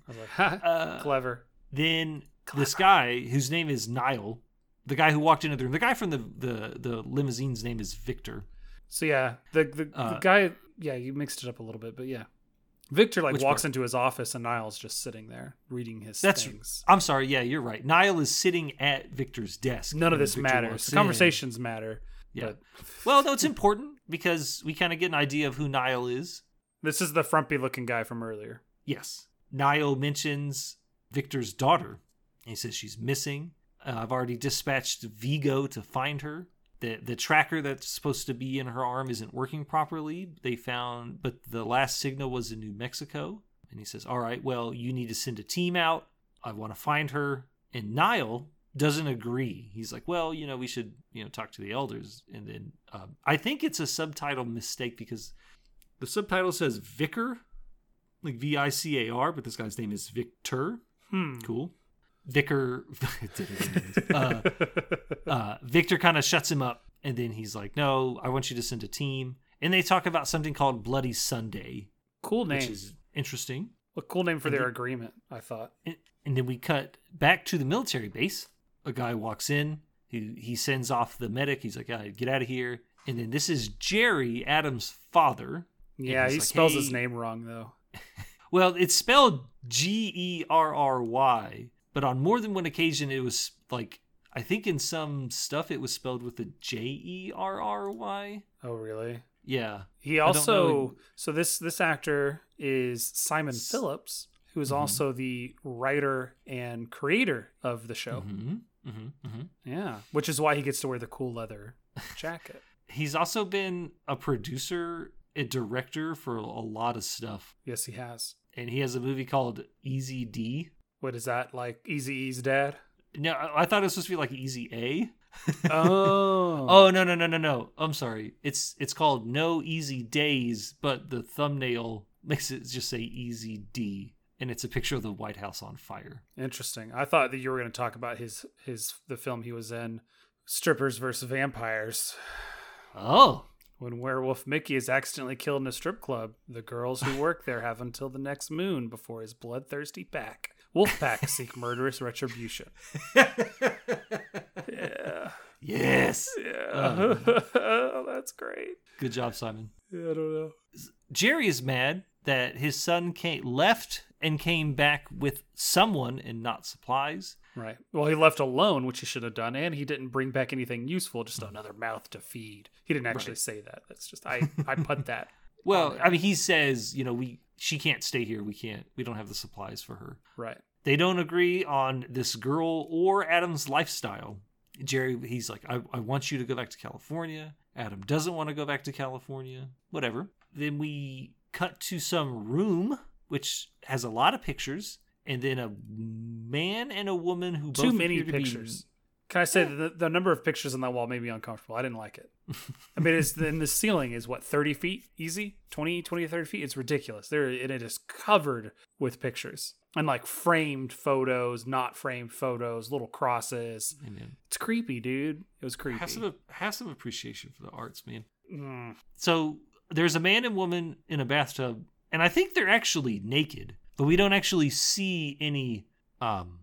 was like, "Ha, uh, clever." Then clever. This guy whose name is Niall. The guy who walked into the room, the guy from the, the, the limousine's name is Victor. So yeah, the the, uh, the guy, yeah, you mixed it up a little bit, but yeah. Victor like walks part? into his office, and Niall's just sitting there reading his That's, things. I'm sorry, yeah, you're right. Niall is sitting at Victor's desk. None of this Victor matters. The conversations in. matter. Yeah. But... well, no, it's important because we kind of get an idea of who Niall is. This is the frumpy looking guy from earlier. Yes. Niall mentions Victor's daughter. He says she's missing. Uh, I've already dispatched Vigo to find her. The the tracker that's supposed to be in her arm isn't working properly. They found, but the last signal was in New Mexico. And he says, "All right, well, you need to send a team out. I want to find her." And Niall doesn't agree. He's like, "Well, you know, we should, you know, talk to the elders." And then um, I think it's a subtitle mistake because the subtitle says Vicar, like V I C A R, but this guy's name is Victor. Hmm. Cool. Vicar uh, uh, Victor kind of shuts him up, and then he's like, "No, I want you to send a team." And they talk about something called Bloody Sunday. Cool name. Which is interesting. A cool name for and their then, agreement, I thought. And, and then we cut back to the military base. A guy walks in. He, he sends off the medic. He's like, "All right, get out of here." And then this is Jerry, Adam's father. Yeah, he like, spells hey. his name wrong, though. Well, it's spelled G E R R Y. But on more than one occasion, it was like, I think in some stuff it was spelled with a J E R R Y. Oh, really? Yeah. He also, so this this actor is Simon S- Phillips, who is mm-hmm. also the writer and creator of the show. Mm-hmm. Mm-hmm. Mm-hmm. Yeah. Which is why he gets to wear the cool leather jacket. He's also been a producer, a director for a lot of stuff. Yes, he has. And he has a movie called Easy D. What is that, like Easy E's dad? No, I thought it was supposed to be like Easy A. Oh. Oh, no, no, no, no, no. I'm sorry. It's it's called No Easy Days, but the thumbnail makes it just say Easy D. And it's a picture of the White House on fire. Interesting. I thought that you were going to talk about his his the film he was in, Strippers versus Vampires. Oh. When Werewolf Mickey is accidentally killed in a strip club, the girls who work there have until the next moon before his bloodthirsty pack. Wolfpack seek murderous retribution. Yeah. Yes. Yeah. Um, oh, that's great. Good job, Simon. Yeah, I don't know. Jerry is mad that his son came, left and came back with someone and not supplies. Right. Well, he left alone, which he should have done, and he didn't bring back anything useful, just another mouth to feed. He didn't actually right. say that. That's just, I, I put that. Well, I mean, he says, you know, we... she can't stay here. We can't. We don't have the supplies for her. Right. They don't agree on this girl or Adam's lifestyle. Jerry, he's like, I, I want you to go back to California. Adam doesn't want to go back to California. Whatever. Then we cut to some room, which has a lot of pictures, and then a man and a woman who both appear to be... Too many pictures. Can I say yeah. that the, the number of pictures on that wall made me uncomfortable. I didn't like it. I mean, it's then the ceiling is, what, thirty feet? Easy? twenty, twenty to thirty feet? It's ridiculous. There, and it is covered with pictures. And like framed photos, not framed photos, little crosses. Amen. It's creepy, dude. It was creepy. Have some, have some appreciation for the arts, man. Mm. So there's a man and woman in a bathtub, and I think they're actually naked, but we don't actually see any um,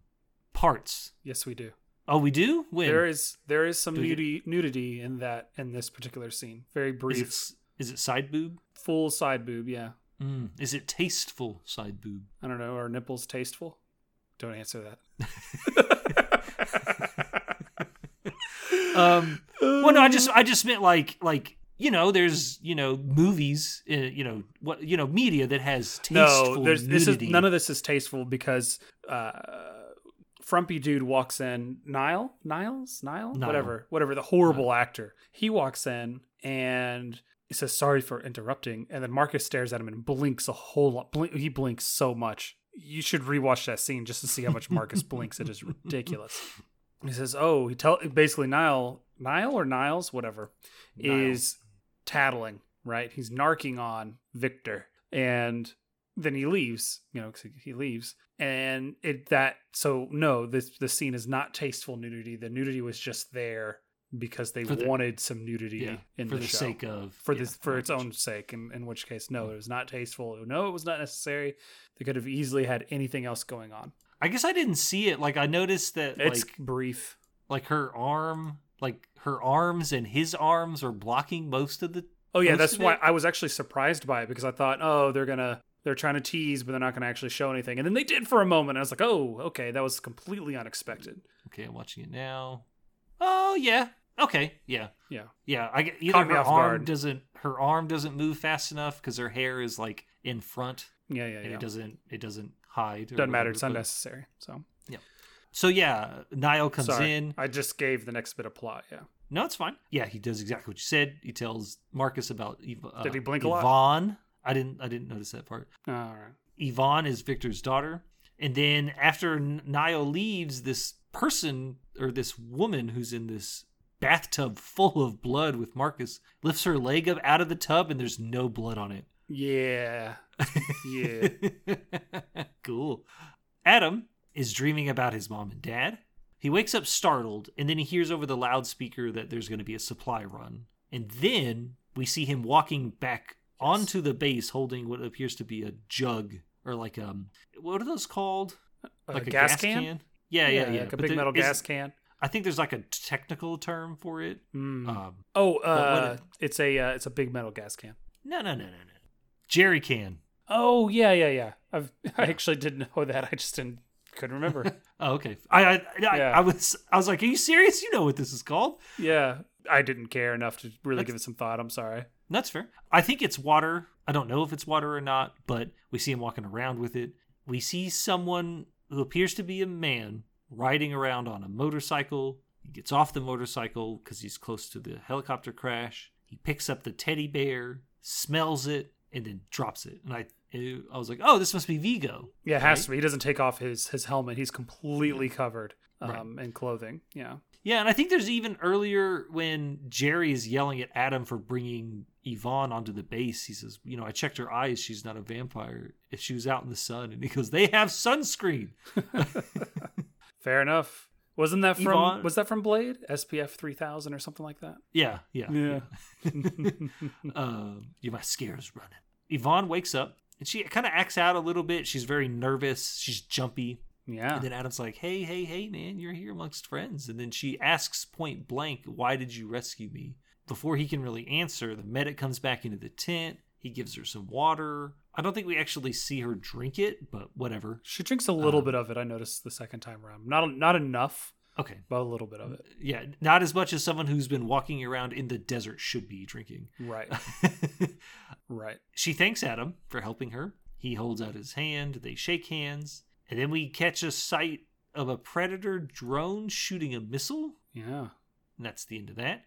parts. Yes, we do. Oh, we do? When? There is there is some nudity nudity in that in this particular scene. Very brief. Is it, is it side boob? Full side boob, yeah. Mm. Is it tasteful side boob? I don't know. Are nipples tasteful? Don't answer that. um, well, no, I just I just meant like like you know, there's you know movies, uh, you know what you know media that has tasteful. No, there's nudity. This is, none of this is tasteful because. Uh, Frumpy dude walks in, Niall, Niles, Niall, Niall. whatever, whatever, the horrible Niall. actor. He walks in and he says, sorry for interrupting. And then Marcus stares at him and blinks a whole lot. Blink, he blinks so much. You should rewatch that scene just to see how much Marcus blinks. It is ridiculous. He says, oh, he tell basically Niall, Niall or Niles, whatever, Niall. is tattling, right? He's narking on Victor. And then he leaves, you know, because he leaves. And it that so no, this the scene is not tasteful nudity. The nudity was just there because they the, wanted some nudity yeah, in for the, the show. sake of for yeah, this for language. Its own sake. And in, in which case, no, it was not tasteful. No, it was not necessary. They could have easily had anything else going on. I guess I didn't see it. Like I noticed that it's like, brief. Like her arm, like her arms and his arms are blocking most of the. Oh yeah, that's why it. I was actually surprised by it because I thought, oh, they're gonna. They're trying to tease, but they're not going to actually show anything. And then they did for a moment. And I was like, oh, okay. That was completely unexpected. Okay, I'm watching it now. Oh, yeah. Okay, yeah. Yeah. Yeah, I, either her arm, doesn't, her arm doesn't move fast enough because her hair is, like, in front. Yeah, yeah, and yeah. it doesn't, it doesn't hide. Doesn't whatever, matter. It's unnecessary. So, yeah. So, yeah, Niall comes Sorry, in. I just gave the next bit of plot, yeah. No, it's fine. Yeah, he does exactly what you said. He tells Marcus about uh, Did he blink Yvonne. A lot? I didn't I didn't notice that part. All right. Yvonne is Victor's daughter. And then after Niall leaves, this person or this woman who's in this bathtub full of blood with Marcus lifts her leg up out of the tub and there's no blood on it. Yeah. Yeah. Cool. Adam is dreaming about his mom and dad. He wakes up startled and then he hears over the loudspeaker that there's going to be a supply run. And then we see him walking back onto the base holding what appears to be a jug or like um what are those called? Like a, a gas, gas can? can? Yeah, yeah, yeah. yeah. Like a but big metal gas can. I think there's like a technical term for it. Mm. Um, oh, uh, what, what, it's a uh, it's a big metal gas can. No, no, no, no, no. Jerry can. Oh, yeah, yeah, yeah. I've, I actually didn't know that. I just didn't couldn't remember. Oh, okay. I I, I, yeah. I was I was like, are you serious? You know what this is called? Yeah. I didn't care enough to really That's, give it some thought. I'm sorry. That's fair. I think it's water. I don't know if it's water or not, but we see him walking around with it. We see someone who appears to be a man riding around on a motorcycle. He gets off the motorcycle because he's close to the helicopter crash. He picks up the teddy bear, smells it, and then drops it. And I I was like, oh, this must be Vigo. Yeah, it has right? to be. He doesn't take off his, his helmet. He's completely covered um, right. in clothing. Yeah. Yeah, and I think there's even earlier when Jerry is yelling at Adam for bringing Yvonne onto the base. He says, you know, I checked her eyes. She's not a vampire. If she was out in the sun. And he goes, they have sunscreen. Fair enough. Wasn't that from, Yvonne. was that from Blade? S P F three thousand or something like that? Yeah, yeah. Yeah. yeah. um, yeah, my scare's running. Yvonne wakes up and she kind of acts out a little bit. She's very nervous. She's jumpy. Yeah. And then Adam's like, hey, hey, hey, man, you're here amongst friends. And then she asks point blank, why did you rescue me? Before he can really answer, the medic comes back into the tent. He gives her some water. I don't think we actually see her drink it, but whatever. She drinks a little um, bit of it, I noticed the second time around. Not not enough, okay, but a little bit of it. Yeah, not as much as someone who's been walking around in the desert should be drinking. Right. Right. She thanks Adam for helping her. He holds out his hand. They shake hands. And then we catch a sight of a Predator drone shooting a missile Yeah. And that's the end of that.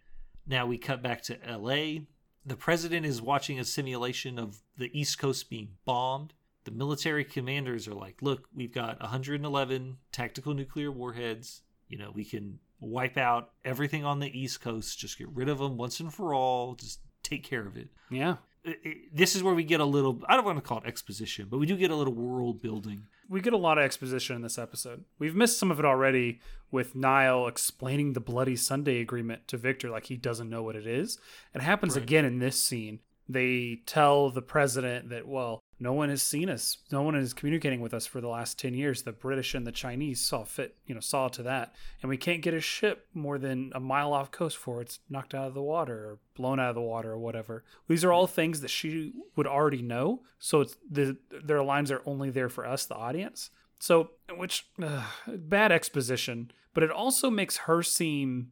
Now we cut back to L A. The president is watching a simulation of the East Coast being bombed. The military commanders are like, look, we've got one hundred eleven tactical nuclear warheads. You know, we can wipe out everything on the East Coast. Just get rid of them once and for all. Just take care of it. Yeah. It, it, this is where we get a little, I don't want to call it exposition, but we do get a little world building. We get a lot of exposition in this episode. We've missed some of it already with Niall explaining the Bloody Sunday agreement to Victor like he doesn't know what it is. It happens right. again in this scene. They tell the president that, well, no one has seen us. No one is communicating with us for the last ten years. The British and the Chinese saw fit, you know, saw to that. And we can't get a ship more than a mile off coast before it's knocked out of the water or blown out of the water or whatever. These are all things that she would already know. So it's the, their lines are only there for us, the audience. So, which, uh, bad exposition. But it also makes her seem,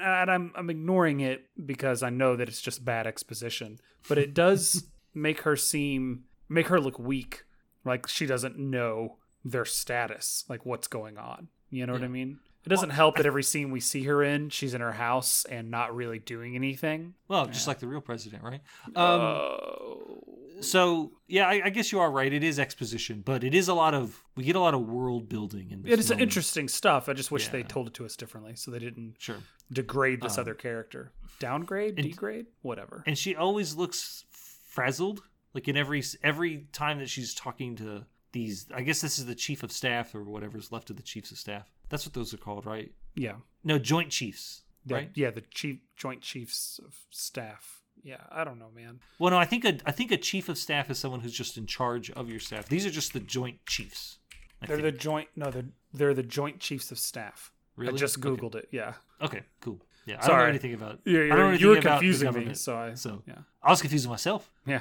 and I'm, I'm ignoring it because I know that it's just bad exposition. But it does make her seem... make her look weak, like she doesn't know their status, like what's going on. You know yeah. what I mean? It doesn't well, help that every scene we see her in, she's in her house and not really doing anything. Well, yeah. just like the real president, right? Um, uh... So, yeah, I, I guess you are right. It is exposition, but it is a lot of, we get a lot of world building in this. It is moment. Interesting stuff. I just wish yeah. they told it to us differently so they didn't sure. degrade this um, other character. Downgrade? And, degrade? Whatever. And she always looks frazzled. Like in every every time that she's talking to these, I guess this is the chief of staff or whatever's left of the chiefs of staff. That's what those are called, right? Yeah. No, joint chiefs, the, right? Yeah, the chief joint chiefs of staff. Yeah, I don't know, man. Well, no, I think a I think a chief of staff is someone who's just in charge of your staff. These are just the joint chiefs. I they're think. the joint. No, they're they're the joint chiefs of staff. Really? I just Googled okay. it. Yeah. Okay. Cool. Yeah. Sorry. I don't know anything about. Yeah, you're, I don't know you were confusing me. So, I, so yeah. I was confusing myself. Yeah.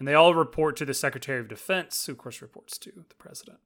And they all report to the Secretary of Defense, who, of course, reports to the president.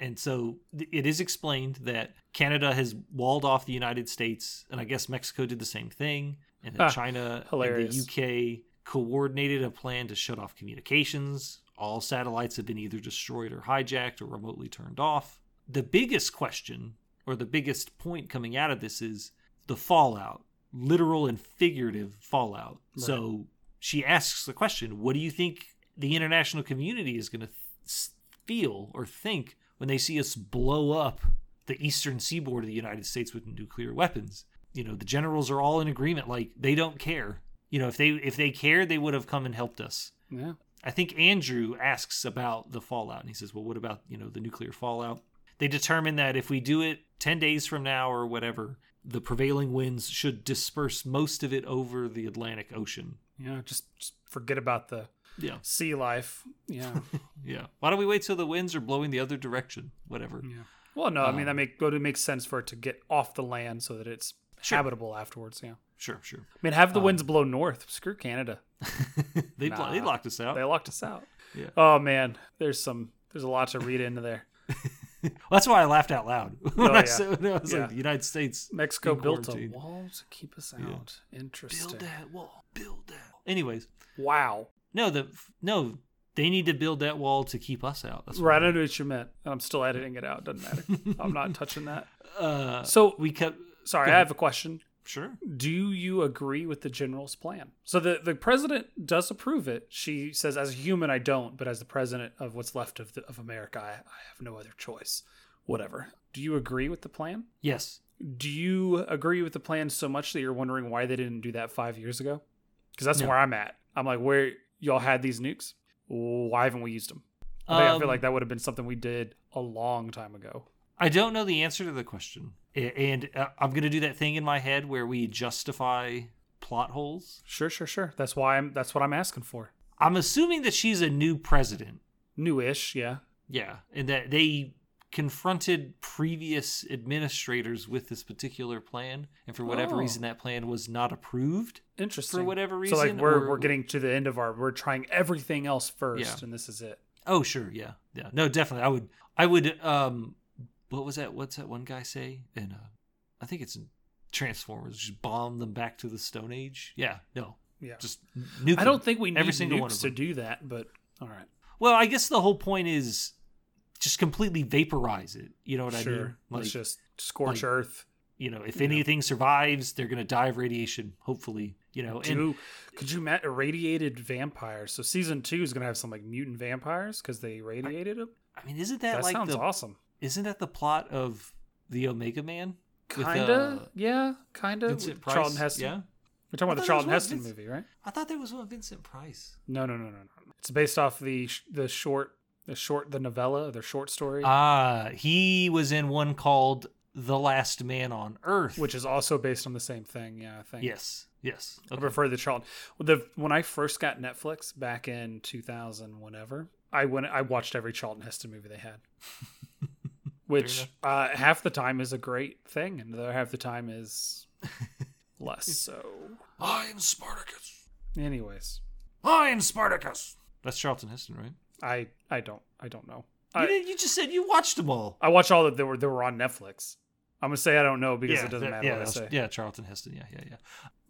And so it is explained that Canada has walled off the United States, and I guess Mexico did the same thing, and that ah, China hilarious. and the U K coordinated a plan to shut off communications. All satellites have been either destroyed or hijacked or remotely turned off. The biggest question, or the biggest point coming out of this, is the fallout, literal and figurative fallout. Right. So she asks the question, what do you think the international community is going to th- feel or think when they see us blow up the eastern seaboard of the United States with nuclear weapons? You know, the generals are all in agreement. Like, they don't care. You know, if they if they cared, they would have come and helped us. Yeah. I think Andrew asks about the fallout, and he says, well, what about, you know, the nuclear fallout? They determine that if we do it ten days from now or whatever, the prevailing winds should disperse most of it over the Atlantic Ocean. Yeah, just, just forget about the... Yeah. Sea life. Yeah. yeah. Why don't we wait till the winds are blowing the other direction? Whatever. Yeah. Well, no, I um, mean, that make, it makes sense for it to get off the land so that it's sure. habitable afterwards. Yeah. Sure, sure. I mean, have the um, winds blow north. Screw Canada. they, nah, they locked us out. They locked us out. Yeah. Oh, man. There's some, there's a lot to read into there. well, that's why I laughed out loud. when oh, yeah. I, said, when I was yeah. like, the United States. Mexico built a wall to keep us out. Yeah. Interesting. Build that wall. Build that. Anyways. Wow. No, the no, they need to build that wall to keep us out. That's right, I know what you meant. I'm still editing it out. Doesn't matter. I'm not touching that. Uh, so we kept. Sorry, I have a question. Sure. Do you agree with the general's plan? So the, the president does approve it. She says, as a human, I don't. But as the president of what's left of the, of America, I, I have no other choice. Whatever. Do you agree with the plan? Yes. Do you agree with the plan so much that you're wondering why they didn't do that five years ago? Because that's no. where I'm at. I'm like, where... y'all had these nukes. Why haven't we used them? Um, I feel like that would have been something we did a long time ago. I don't know the answer to the question. And I'm going to do that thing in my head where we justify plot holes. Sure, sure, sure. That's why I'm, that's what I'm asking for. I'm assuming that she's a new president. Newish, yeah. Yeah. And that they confronted previous administrators with this particular plan, and for whatever oh. reason that plan was not approved. Interesting. For whatever reason. So like we're or, we're getting to the end of our we're trying everything else first yeah. and this is it. Oh sure, yeah. Yeah. No, definitely. I would I would um what was that what's that one guy say? And uh, I think it's in Transformers, just bomb them back to the Stone Age. Yeah, no. Yeah. Just nuke. I don't think we need every single nukes one of them. To do that, but all right. Well, I guess the whole point is just completely vaporize it. You know what sure. I mean? Like, let's just scorch like, earth. You know, if anything survives, they're going to die of radiation, hopefully. You know, and Dude, could you met irradiated vampires? So season two is going to have some like mutant vampires because they irradiated I, them. I mean, isn't that, that like sounds the, awesome? Isn't that the plot of the Omega Man? Kinda, uh, yeah, kinda. Vincent Price, Charlton Heston. Yeah, we're talking about the Charlton Heston Vince, movie, right? I thought there was one with Vincent Price. No, no, no, no, no. It's based off the the short, the short, the novella, the short story. Ah, uh, he was in one called The Last Man on Earth, which is also based on the same thing. Yeah, I think. Yes, yes. Okay. I prefer the Charlton. The when I first got Netflix back in two thousand, whenever I went, I watched every Charlton Heston movie they had, which uh, half the time is a great thing, and the other half the time is less so. I am Spartacus. Anyways, I am Spartacus. That's Charlton Heston, right? I I don't I don't know. You, I, you just said you watched them all. I watched all that they were they were on Netflix. I'm going to say I don't know because yeah, it doesn't matter yeah, what I say. Yeah, Charlton Heston. Yeah, yeah, yeah.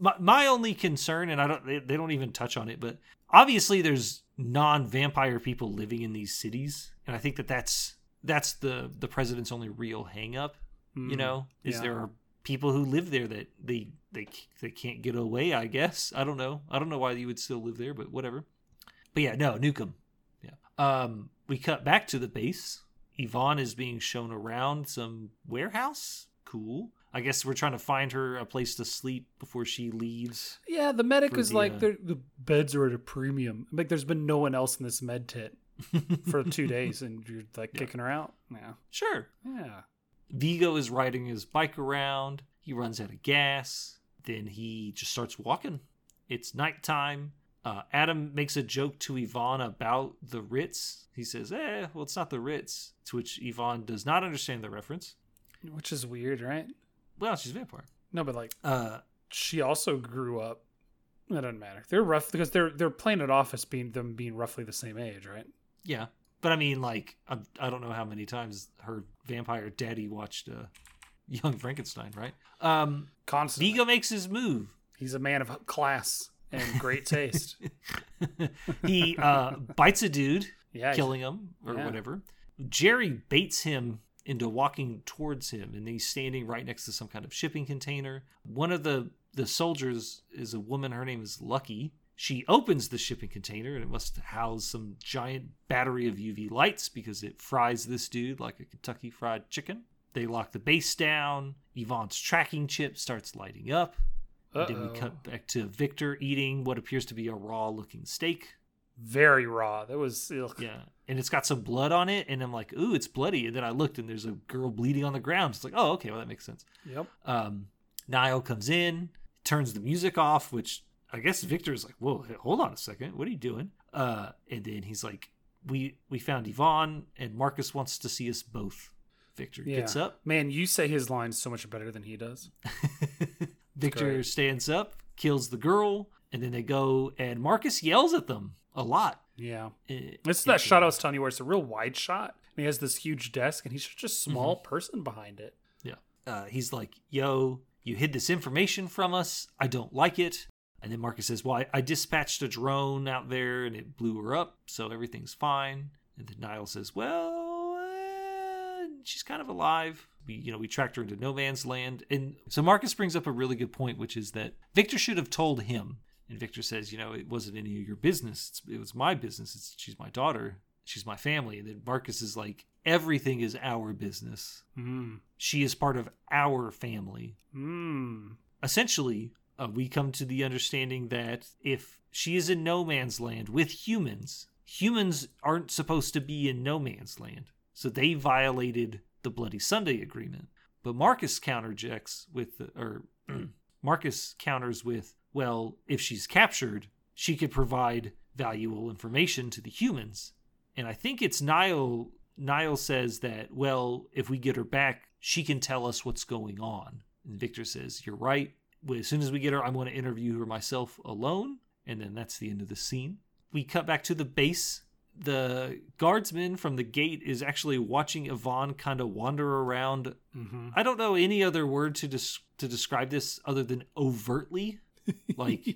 My, my only concern, and I don't, they, they don't even touch on it, but obviously there's non-vampire people living in these cities. And I think that that's, that's the, the president's only real hang-up, mm, you know, is yeah. there are people who live there that they, they, they can't get away, I guess. I don't know. I don't know why you would still live there, but whatever. But yeah, no, nuke them. Yeah. Um, we cut back to the base. Yvonne is being shown around some warehouse. Cool. I guess we're trying to find her a place to sleep before she leaves. Yeah, the medic is the, like, uh, the beds are at a premium. Like, there's been no one else in this med tent for two days, and you're, like, yeah. kicking her out? Yeah. Sure. Yeah. Vigo is riding his bike around. He runs out of gas. Then he just starts walking. It's nighttime. Uh, Adam makes a joke to Yvonne about the Ritz. He says, eh, well, it's not the Ritz. To which Yvonne does not understand the reference. Which is weird, right? Well, she's a vampire. No, but like, uh, she also grew up. That doesn't matter. They're rough because they're they're playing it off as being them being roughly the same age, right? Yeah. But I mean, like, I, I don't know how many times her vampire daddy watched uh, Young Frankenstein, right? Um, Constantly. Vigo makes his move. He's a man of class. And great taste. He uh, bites a dude, yeah, killing him or yeah. whatever. Jerry baits him into walking towards him, and he's standing right next to some kind of shipping container. One of the, the soldiers is a woman. Her name is Lucky. She opens the shipping container, and it must house some giant battery of U V lights because it fries this dude like a Kentucky Fried Chicken. They lock the base down. Yvonne's tracking chip starts lighting up. Uh-oh. Then we cut back to Victor eating what appears to be a raw-looking steak. Very raw. That was... Ugh. Yeah. And it's got some blood on it, and I'm like, ooh, it's bloody. And then I looked, and there's a girl bleeding on the ground. It's like, oh, okay, well, that makes sense. Yep. Um, Niall comes in, turns the music off, which I guess Victor's like, whoa, hold on a second. What are you doing? Uh, and then he's like, we, we found Yvonne, and Marcus wants to see us both. Victor yeah. gets up. Man, you say his lines so much better than he does. Victor Great. stands up, kills the girl, and then they go, and Marcus yells at them a lot. Yeah. It, this is that shot I was telling you where it's a real wide shot, and he has this huge desk, and he's just a small mm-hmm. person behind it. Yeah. Uh, he's like, yo, you hid this information from us. I don't like it. And then Marcus says, well, I, I dispatched a drone out there, and it blew her up, so everything's fine. And then Niall says, well, uh, she's kind of alive. We, you know, we tracked her into no man's land. And so Marcus brings up a really good point, which is that Victor should have told him. And Victor says, you know, it wasn't any of your business. It's, it was my business. It's, she's my daughter. She's my family. And then Marcus is like, everything is our business. Mm. She is part of our family. Mm. Essentially, uh, we come to the understanding that if she is in no man's land with humans, humans aren't supposed to be in no man's land. So they violated the Bloody Sunday Agreement. But Marcus counterjects with, the, or Marcus counters with, well, if she's captured, she could provide valuable information to the humans. And I think it's Niall, Niall says that, well, if we get her back, she can tell us what's going on. And Victor says, you're right. As soon as we get her, I'm going to interview her myself alone. And then that's the end of the scene. We cut back to the base. The guardsman from the gate is actually watching Yvonne kind of wander around. Mm-hmm. I don't know any other word to des- to describe this other than overtly. Like, yeah.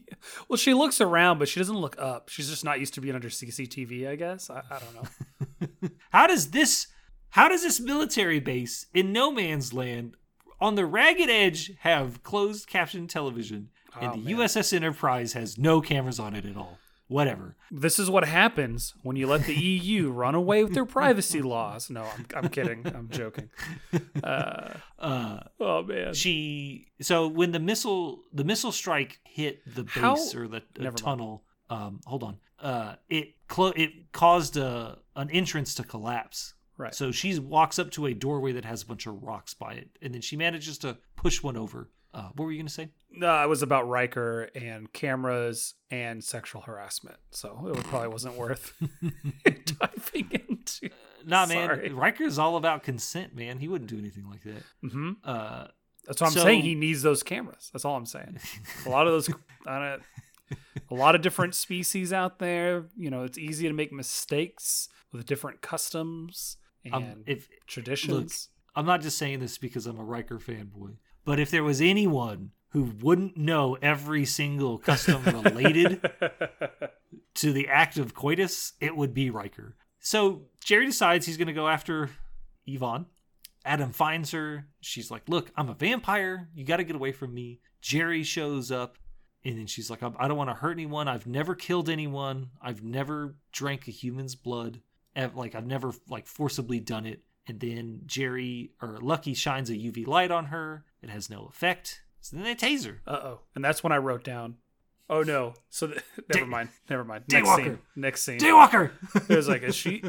Well, she looks around, but she doesn't look up. She's just not used to being under C C T V, I guess. I, I don't know. how does this, how does this military base in no man's land on the ragged edge have closed caption television, oh, and the man. U S S Enterprise has no cameras on it at all. Whatever. This is what happens when you let the E U run away with their privacy laws. No, I'm, I'm kidding. I'm joking. Uh, uh, oh man. She. So when the missile, the missile strike hit the base How? or the uh, tunnel. Um, hold on. Uh, it clo- it caused a an entrance to collapse. Right. So she walks up to a doorway that has a bunch of rocks by it, and then she manages to push one over. Uh, what were you going to say? No, uh, it was about Riker and cameras and sexual harassment. So it probably wasn't worth diving into. Nah, Sorry. man. Riker's all about consent, man. He wouldn't do anything like that. Mm-hmm. Uh, That's what I'm so, saying. He needs those cameras. That's all I'm saying. A lot of those, a lot of different species out there. You know, it's easy to make mistakes with different customs and um, if, traditions. Look, I'm not just saying this because I'm a Riker fanboy. But if there was anyone who wouldn't know every single custom related to the act of coitus, it would be Riker. So Jerry decides he's going to go after Yvonne. Adam finds her. She's like, look, I'm a vampire. You got to get away from me. Jerry shows up. And then she's like, I don't want to hurt anyone. I've never killed anyone. I've never drank a human's blood. Like, I've never like forcibly done it. And then Jerry, or Lucky, shines a U V light on her. It has no effect. So then they tase her. Uh-oh. And that's when I wrote down, oh no. So th- never Day- mind. Never mind. Next Daywalker. scene. Next scene. Daywalker! It was like, is she?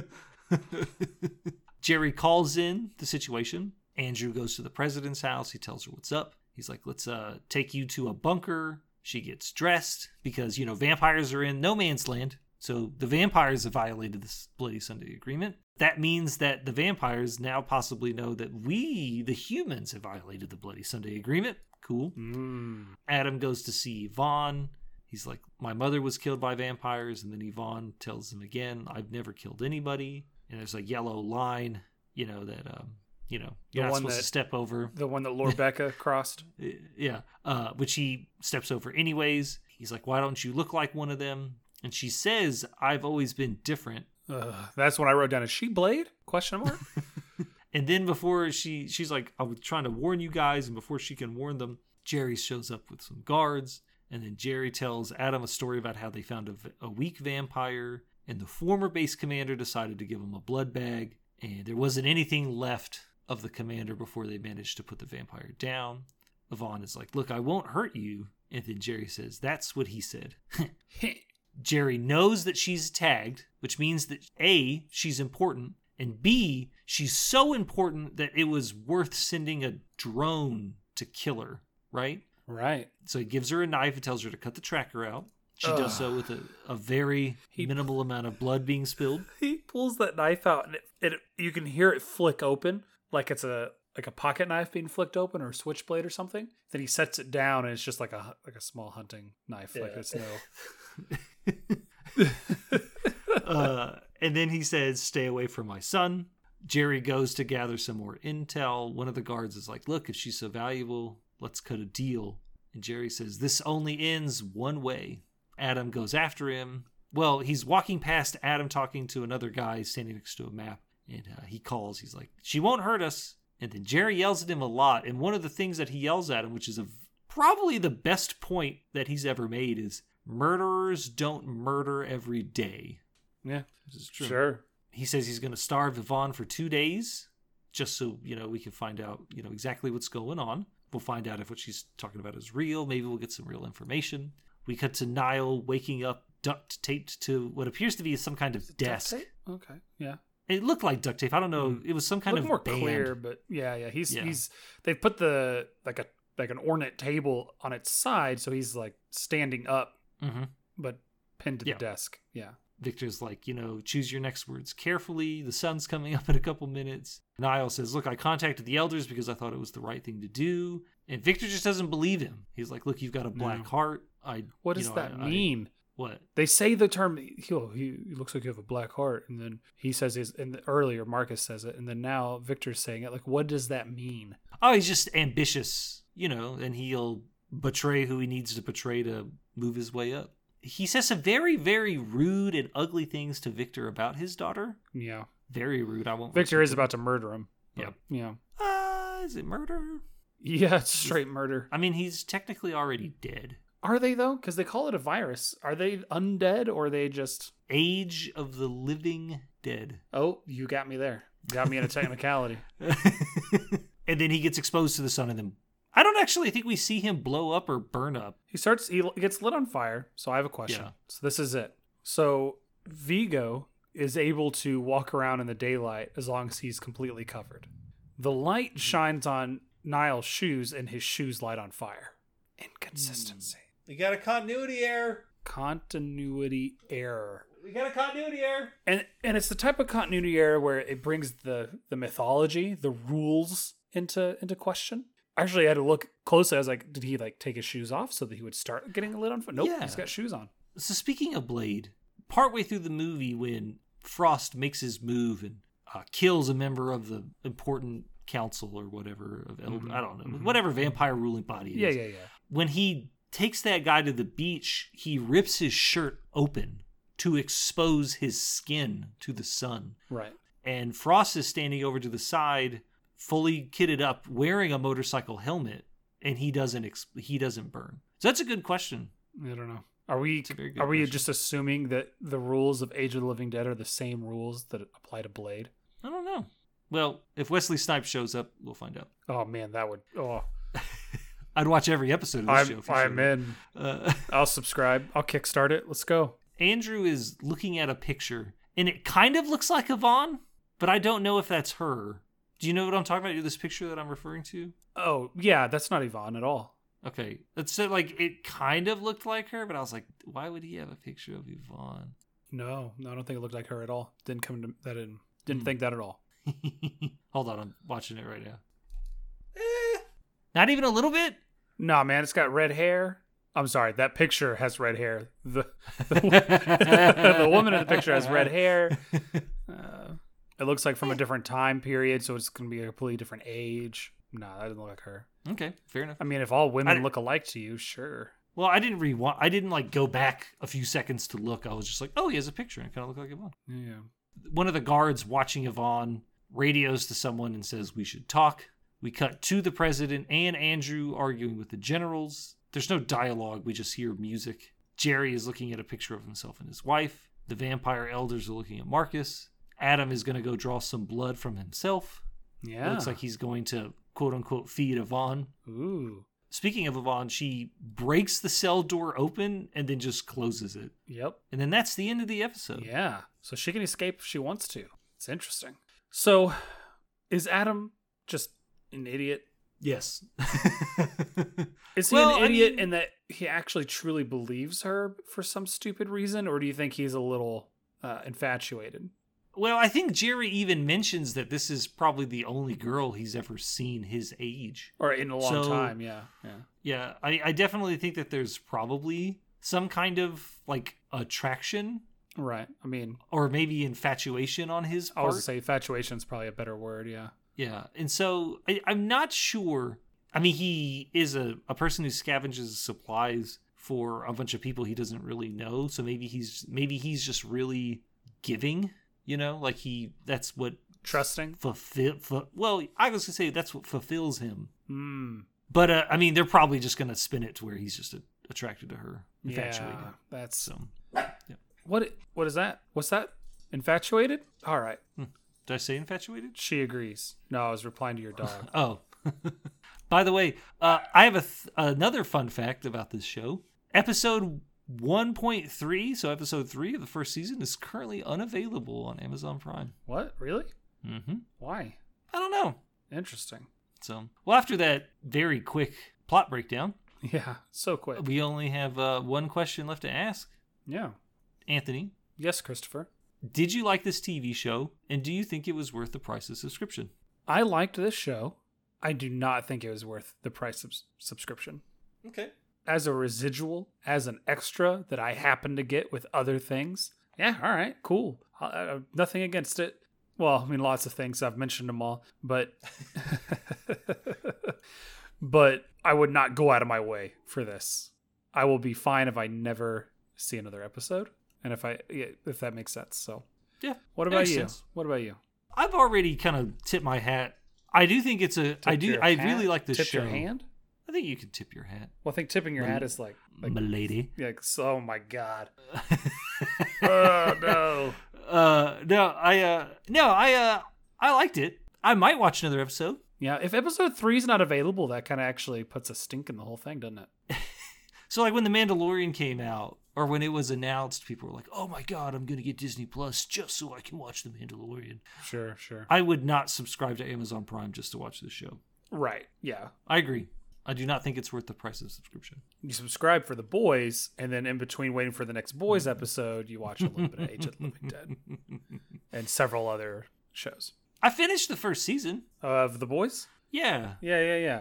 Jerry calls in the situation. Andrew goes to the president's house. He tells her what's up. He's like, let's uh, take you to a bunker. She gets dressed because, you know, vampires are in no man's land. So the vampires have violated the Bloody Sunday Agreement. That means that the vampires now possibly know that we, the humans, have violated the Bloody Sunday Agreement. Cool. Mm. Adam goes to see Yvonne. He's like, my mother was killed by vampires. And then Yvonne tells him again, I've never killed anybody. And there's a yellow line, you know, that, um, you know, you're the not supposed that, to step over. The one that Lorbeca crossed. Yeah. Uh, which he steps over anyways. He's like, why don't you look like one of them? And she says, I've always been different. Uh, that's when I wrote down, is she Blade? Question mark. And then before she, she's like, I was trying to warn you guys. And before she can warn them, Jerry shows up with some guards. And then Jerry tells Adam a story about how they found a, a weak vampire. And the former base commander decided to give him a blood bag. And there wasn't anything left of the commander before they managed to put the vampire down. Yvonne is like, look, I won't hurt you. And then Jerry says, that's what he said. Jerry knows that she's tagged, which means that A, she's important, and B, she's so important that it was worth sending a drone to kill her, right? Right. So he gives her a knife and tells her to cut the tracker out. She Ugh. does so with a, a very he, minimal amount of blood being spilled. He pulls that knife out, and it, it you can hear it flick open, like it's a like a pocket knife being flicked open or a switchblade or something. Then he sets it down, and it's just like a like a small hunting knife, yeah. like it's no... uh, and then he says, stay away from my son. Jerry goes to gather some more intel. One of the guards is like, look, if she's so valuable, let's cut a deal. And Jerry says, this only ends one way. Adam goes after him. Well, he's walking past Adam talking to another guy standing next to a map, and uh, he calls. He's like, she won't hurt us. And then Jerry yells at him a lot, and one of the things that he yells at him, which is a, probably the best point that he's ever made, is murderers don't murder every day. Yeah, this is true. Sure. He says he's going to starve Yvonne for two days just so, you know, we can find out, you know, exactly what's going on. We'll find out if what she's talking about is real. Maybe we'll get some real information. We cut to Niall waking up duct taped to what appears to be some kind of desk. Duct tape? Okay, yeah. It looked like duct tape. I don't know. It was some kind of more band. Clear, but yeah, yeah. He's yeah. he's they've put the like a like an ornate table on its side, so he's like standing up. Mm-hmm. But pinned to yeah. the desk. Yeah. Victor's like, you know, choose your next words carefully. The sun's coming up in a couple minutes. Niall says, look, I contacted the elders because I thought it was the right thing to do. And Victor just doesn't believe him. He's like, look, you've got a black no. heart. I. What does know, that I, mean? I, what? They say the term, he, oh, he looks like you have a black heart. And then he says, his, and the, earlier Marcus says it. And then now Victor's saying it. Like, what does that mean? Oh, he's just ambitious, you know, and he'll betray who he needs to betray to move his way up. He says some very, very rude and ugly things to Victor about his daughter. Yeah. Very rude. I won't. Victor is about to murder him. Yeah. Yeah. Uh, is it murder? Yeah, it's straight murder. I mean, he's technically already dead. Are they, though? Because they call it a virus. Are they undead, or are they just... Age of the Living Dead. Oh, you got me there. Got me in a technicality. And then he gets exposed to the sun, and then... I don't actually think we see him blow up or burn up. He starts... He gets lit on fire, so I have a question. Yeah. So this is it. So Vigo is able to walk around in the daylight as long as he's completely covered. The light shines on Niall's shoes, and his shoes light on fire. Inconsistency. We got a continuity error. Continuity error. We got a continuity error. And and it's the type of continuity error where it brings the, the mythology, the rules into into question. Actually, I had to look closely. I was like, did he like take his shoes off so that he would start getting lit on fire? Nope, yeah. He's got shoes on. So speaking of Blade, partway through the movie when Frost makes his move and uh, kills a member of the important council or whatever of Elder, mm-hmm. I don't know, mm-hmm. whatever vampire ruling body is. Yeah, yeah, yeah. When he takes that guy to the beach, he rips his shirt open to expose his skin to the sun. Right. And Frost is standing over to the side, fully kitted up, wearing a motorcycle helmet, and he doesn't ex- he doesn't burn. So that's a good question. I don't know. Are we are we question. just assuming that the rules of Age of the Living Dead are the same rules that apply to Blade? I don't know. Well, if Wesley Snipes shows up, we'll find out. Oh man, that would oh. I'd watch every episode of this I'm, show. For I'm sure. in. Uh, I'll subscribe. I'll kickstart it. Let's go. Andrew is looking at a picture, and it kind of looks like Yvonne, but I don't know if that's her. Do you know what I'm talking about? This picture that I'm referring to? Oh yeah, that's not Yvonne at all. Okay, that's so like it kind of looked like her, but I was like, why would he have a picture of Yvonne? No, no, I don't think it looked like her at all. Didn't come to that in. Didn't mm. think that at all. Hold on, I'm watching it right now. Eh, not even a little bit. Nah, man, it's got red hair. I'm sorry, that picture has red hair. The the, the woman in the picture has red hair. Uh, it looks like from a different time period, so it's gonna be a completely different age. No, nah, that doesn't look like her. Okay, fair enough. I mean, if all women look alike to you, sure. Well, I didn't rewind. I didn't like go back a few seconds to look. I was just like, oh, he has a picture. And it kind of looked like Yvonne. Yeah. One of the guards watching Yvonne radios to someone and says, we should talk. We cut to the president and Andrew arguing with the generals. There's no dialogue. We just hear music. Jerry is looking at a picture of himself and his wife. The vampire elders are looking at Marcus. Adam is going to go draw some blood from himself. Yeah. It looks like he's going to... quote unquote feed Yvonne. Ooh. Speaking of Yvonne, she breaks the cell door open and then just closes it. Yep. And then that's the end of the episode. Yeah. So she can escape if she wants to. It's interesting. So is Adam just an idiot? Yes. Is he well, an idiot I mean, in that he actually truly believes her for some stupid reason? Or do you think he's a little uh, infatuated? Well, I think Jerry even mentions that this is probably the only girl he's ever seen his age. Or in a long so, time, yeah. Yeah, yeah I, I definitely think that there's probably some kind of, like, attraction. Right, I mean... Or maybe infatuation on his part. I would say infatuation is probably a better word, yeah. Yeah, and so I, I'm not sure... I mean, he is a, a person who scavenges supplies for a bunch of people he doesn't really know, so maybe he's maybe he's just really giving... You know, like he, that's what... Trusting? Fulfill, fu- well, I was going to say that's what fulfills him. Mm. But, uh, I mean, they're probably just going to spin it to where he's just a- attracted to her. Infatuated. Yeah, that's... So, yeah. What? What is that? What's that? Infatuated? All right. Hmm. Did I say infatuated? She agrees. No, I was replying to your dog. Oh. By the way, uh, I have a th- another fun fact about this show. Episode one point three, so episode three of the first season, is currently unavailable on Amazon Prime. What? Really? Mm-hmm. Why? I don't know. Interesting. So, well, after that very quick plot breakdown. Yeah, so quick. We only have uh, one question left to ask. Yeah. Anthony. Yes, Christopher. Did you like this T V show, and do you think it was worth the price of subscription? I liked this show. I do not think it was worth the price of subscription. Okay. As a residual, as an extra that I happen to get with other things. Yeah, all right, cool. I, I, nothing against it. Well, I mean, lots of things. I've mentioned them all. But but I would not go out of my way for this. I will be fine if I never see another episode. And if I yeah, if that makes sense. So yeah, what about you? Sense. What about you? I've already kind of tipped my hat I do think it's a. Tip I do. I hat? really like this tip show. Tip your hand. I think you can tip your hat. Well, I think tipping your my, hat is like, like milady. Yeah. Like, oh my god. oh no. Uh, no, I. Uh, no, I. Uh, I liked it. I might watch another episode. Yeah, if episode three is not available, that kind of actually puts a stink in the whole thing, doesn't it? So, like when The Mandalorian came out, or when it was announced, people were like, "Oh my god, I'm gonna get Disney Plus just so I can watch The Mandalorian." Sure, sure. I would not subscribe to Amazon Prime just to watch this show. Right. Yeah, I agree. I do not think it's worth the price of subscription. You subscribe for The Boys, and then in between waiting for the next Boys episode, you watch a little bit of Age of the Living Dead and several other shows. I finished the first season. Of The Boys? Yeah. Yeah, yeah, yeah.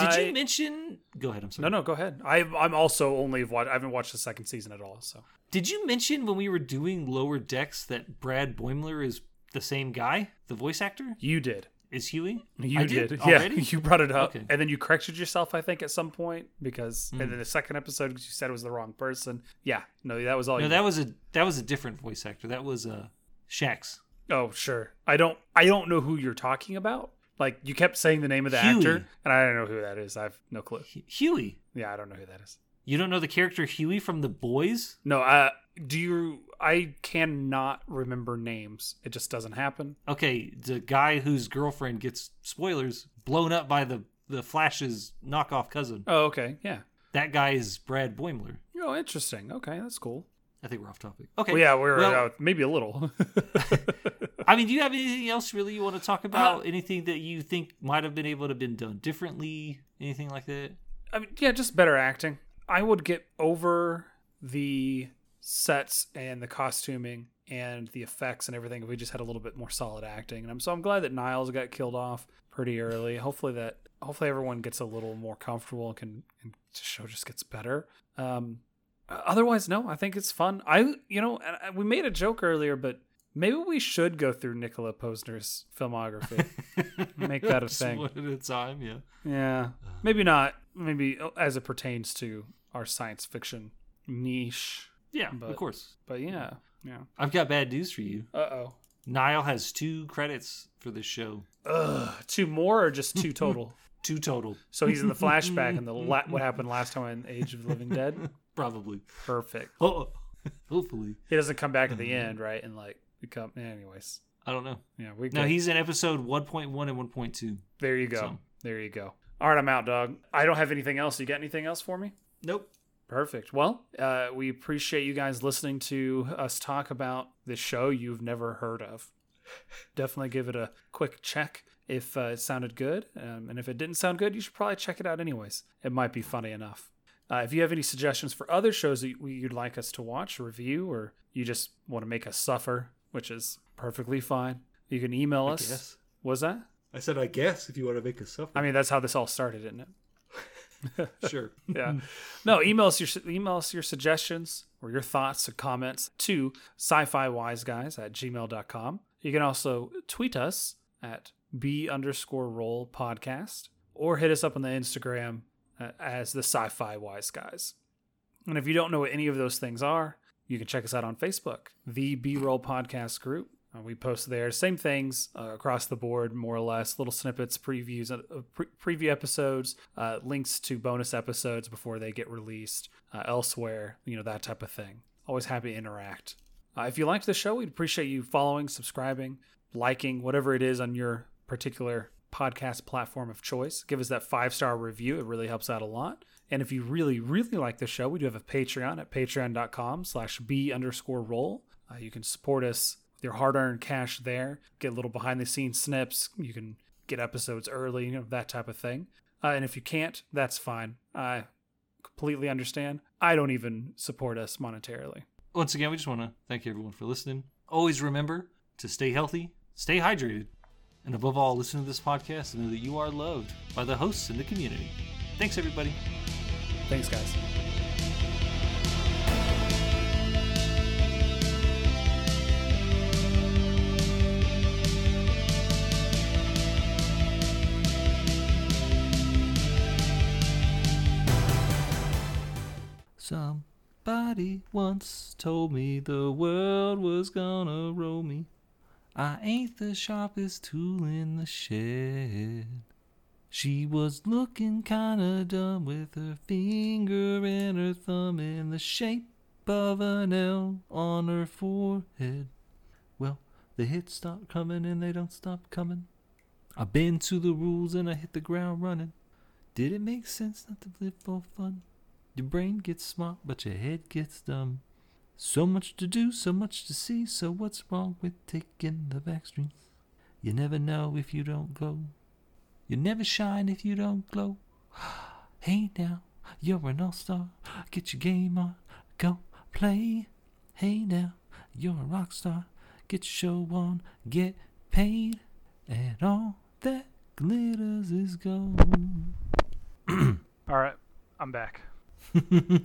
Did I... you mention... Go ahead, I'm sorry. No, no, go ahead. I, I'm also only... Watch... I haven't watched the second season at all, so... Did you mention when we were doing Lower Decks that Brad Boimler is the same guy? The voice actor? You did. Is Huey? You I did. did. Yeah, you brought it up. Okay. And then you corrected yourself, I think, at some point, because mm. and then the second episode, because you said it was the wrong person. Yeah. No, that was all no, you... No, that was a that was a different voice actor. That was uh, Shax. Oh, sure. I don't I don't know who you're talking about. Like, you kept saying the name of the Huey. actor, and I don't know who that is. I have no clue. Huey. Yeah, I don't know who that is. You don't know the character Huey from The Boys? No, uh, do you... I cannot remember names. It just doesn't happen. Okay, the guy whose girlfriend gets, spoilers, blown up by the, the Flash's knockoff cousin. Oh, okay, yeah. That guy is Brad Boimler. Oh, interesting. Okay, that's cool. I think we're off topic. Okay. Well, yeah, we're well, uh, maybe a little. I mean, do you have anything else really you want to talk about? Uh, anything that you think might have been able to have been done differently? Anything like that? I mean, yeah, just better acting. I would get over the sets and the costuming and the effects and everything if we just had a little bit more solid acting. And I'm so I'm glad that Niles got killed off pretty early. Hopefully that hopefully everyone gets a little more comfortable and can and the show just gets better. Um Otherwise, no, I think it's fun. I, you know, we made a joke earlier, but maybe we should go through Nicola Posener's filmography. Make that a thing. One at a time, yeah. Yeah. Maybe not. Maybe as it pertains to our science fiction niche. Yeah, but, of course. But yeah, yeah. I've got bad news for you. Uh-oh. Niall has two credits for this show. Ugh. Two more or just two total? Two total. So he's in the flashback and the la- what happened last time in Age of the Living Dead? Probably. Perfect. Oh, hopefully he doesn't come back at the end, right? And like become anyways. I don't know. Yeah, we no. He's in episode one point one and one point two. There you go. So. There you go. All right, I'm out, dog. I don't have anything else. You got anything else for me? Nope. Perfect. Well, uh, we appreciate you guys listening to us talk about this show you've never heard of. Definitely give it a quick check if uh, it sounded good, um, and if it didn't sound good, you should probably check it out anyways. It might be funny enough. Uh, if you have any suggestions for other shows that you'd like us to watch, review, or you just want to make us suffer, which is perfectly fine, you can email I us. Guess. What's that? I said, I guess, if you want to make us suffer. I mean, that's how this all started, isn't it? Sure. Yeah. No, email us your email us your suggestions or your thoughts or comments to sci fi wise guys at gmail dot com. You can also tweet us at B underscore roll podcast or hit us up on the Instagram as the Sci-Fi Wise Guys. And if you don't know what any of those things are, you can check us out on Facebook, the B-Roll Podcast group. Uh, we post there, same things uh, across the board, more or less, little snippets, previews, uh, pre- preview episodes, uh, links to bonus episodes before they get released uh, elsewhere, you know, that type of thing. Always happy to interact. Uh, if you liked the show, we'd appreciate you following, subscribing, liking, whatever it is on your particular podcast platform of choice. Give us that five-star review. It really helps out a lot. And if you really really like the show, we do have a Patreon at patreon dot com slash b underscore roll. Uh, you can support us with your hard-earned cash there, get a little behind the scenes snips, you can get episodes early, you know, that type of thing. Uh, and if you can't, that's fine. I completely understand. I don't even support us monetarily. Once again, we just want to thank everyone for listening. Always remember to stay healthy, stay hydrated, and above all, listen to this podcast and know that you are loved by the hosts and the community. Thanks, everybody. Thanks, guys. Somebody once told me the world was gonna roll me. I ain't the sharpest tool in the shed. She was looking kinda dumb with her finger and her thumb in the shape of an L on her forehead. Well, the hits start coming and they don't stop coming. I bend to the rules and I hit the ground running. Did it make sense not to live for fun? Your brain gets smart, but your head gets dumb. So much to do, so much to see, so what's wrong with taking the back streets? You never know if you don't go. You never shine if you don't glow. Hey now, you're an all-star. Get your game on, go play. Hey now, you're a rock star. Get your show on, get paid. And all that glitters is gold. All right, I'm back.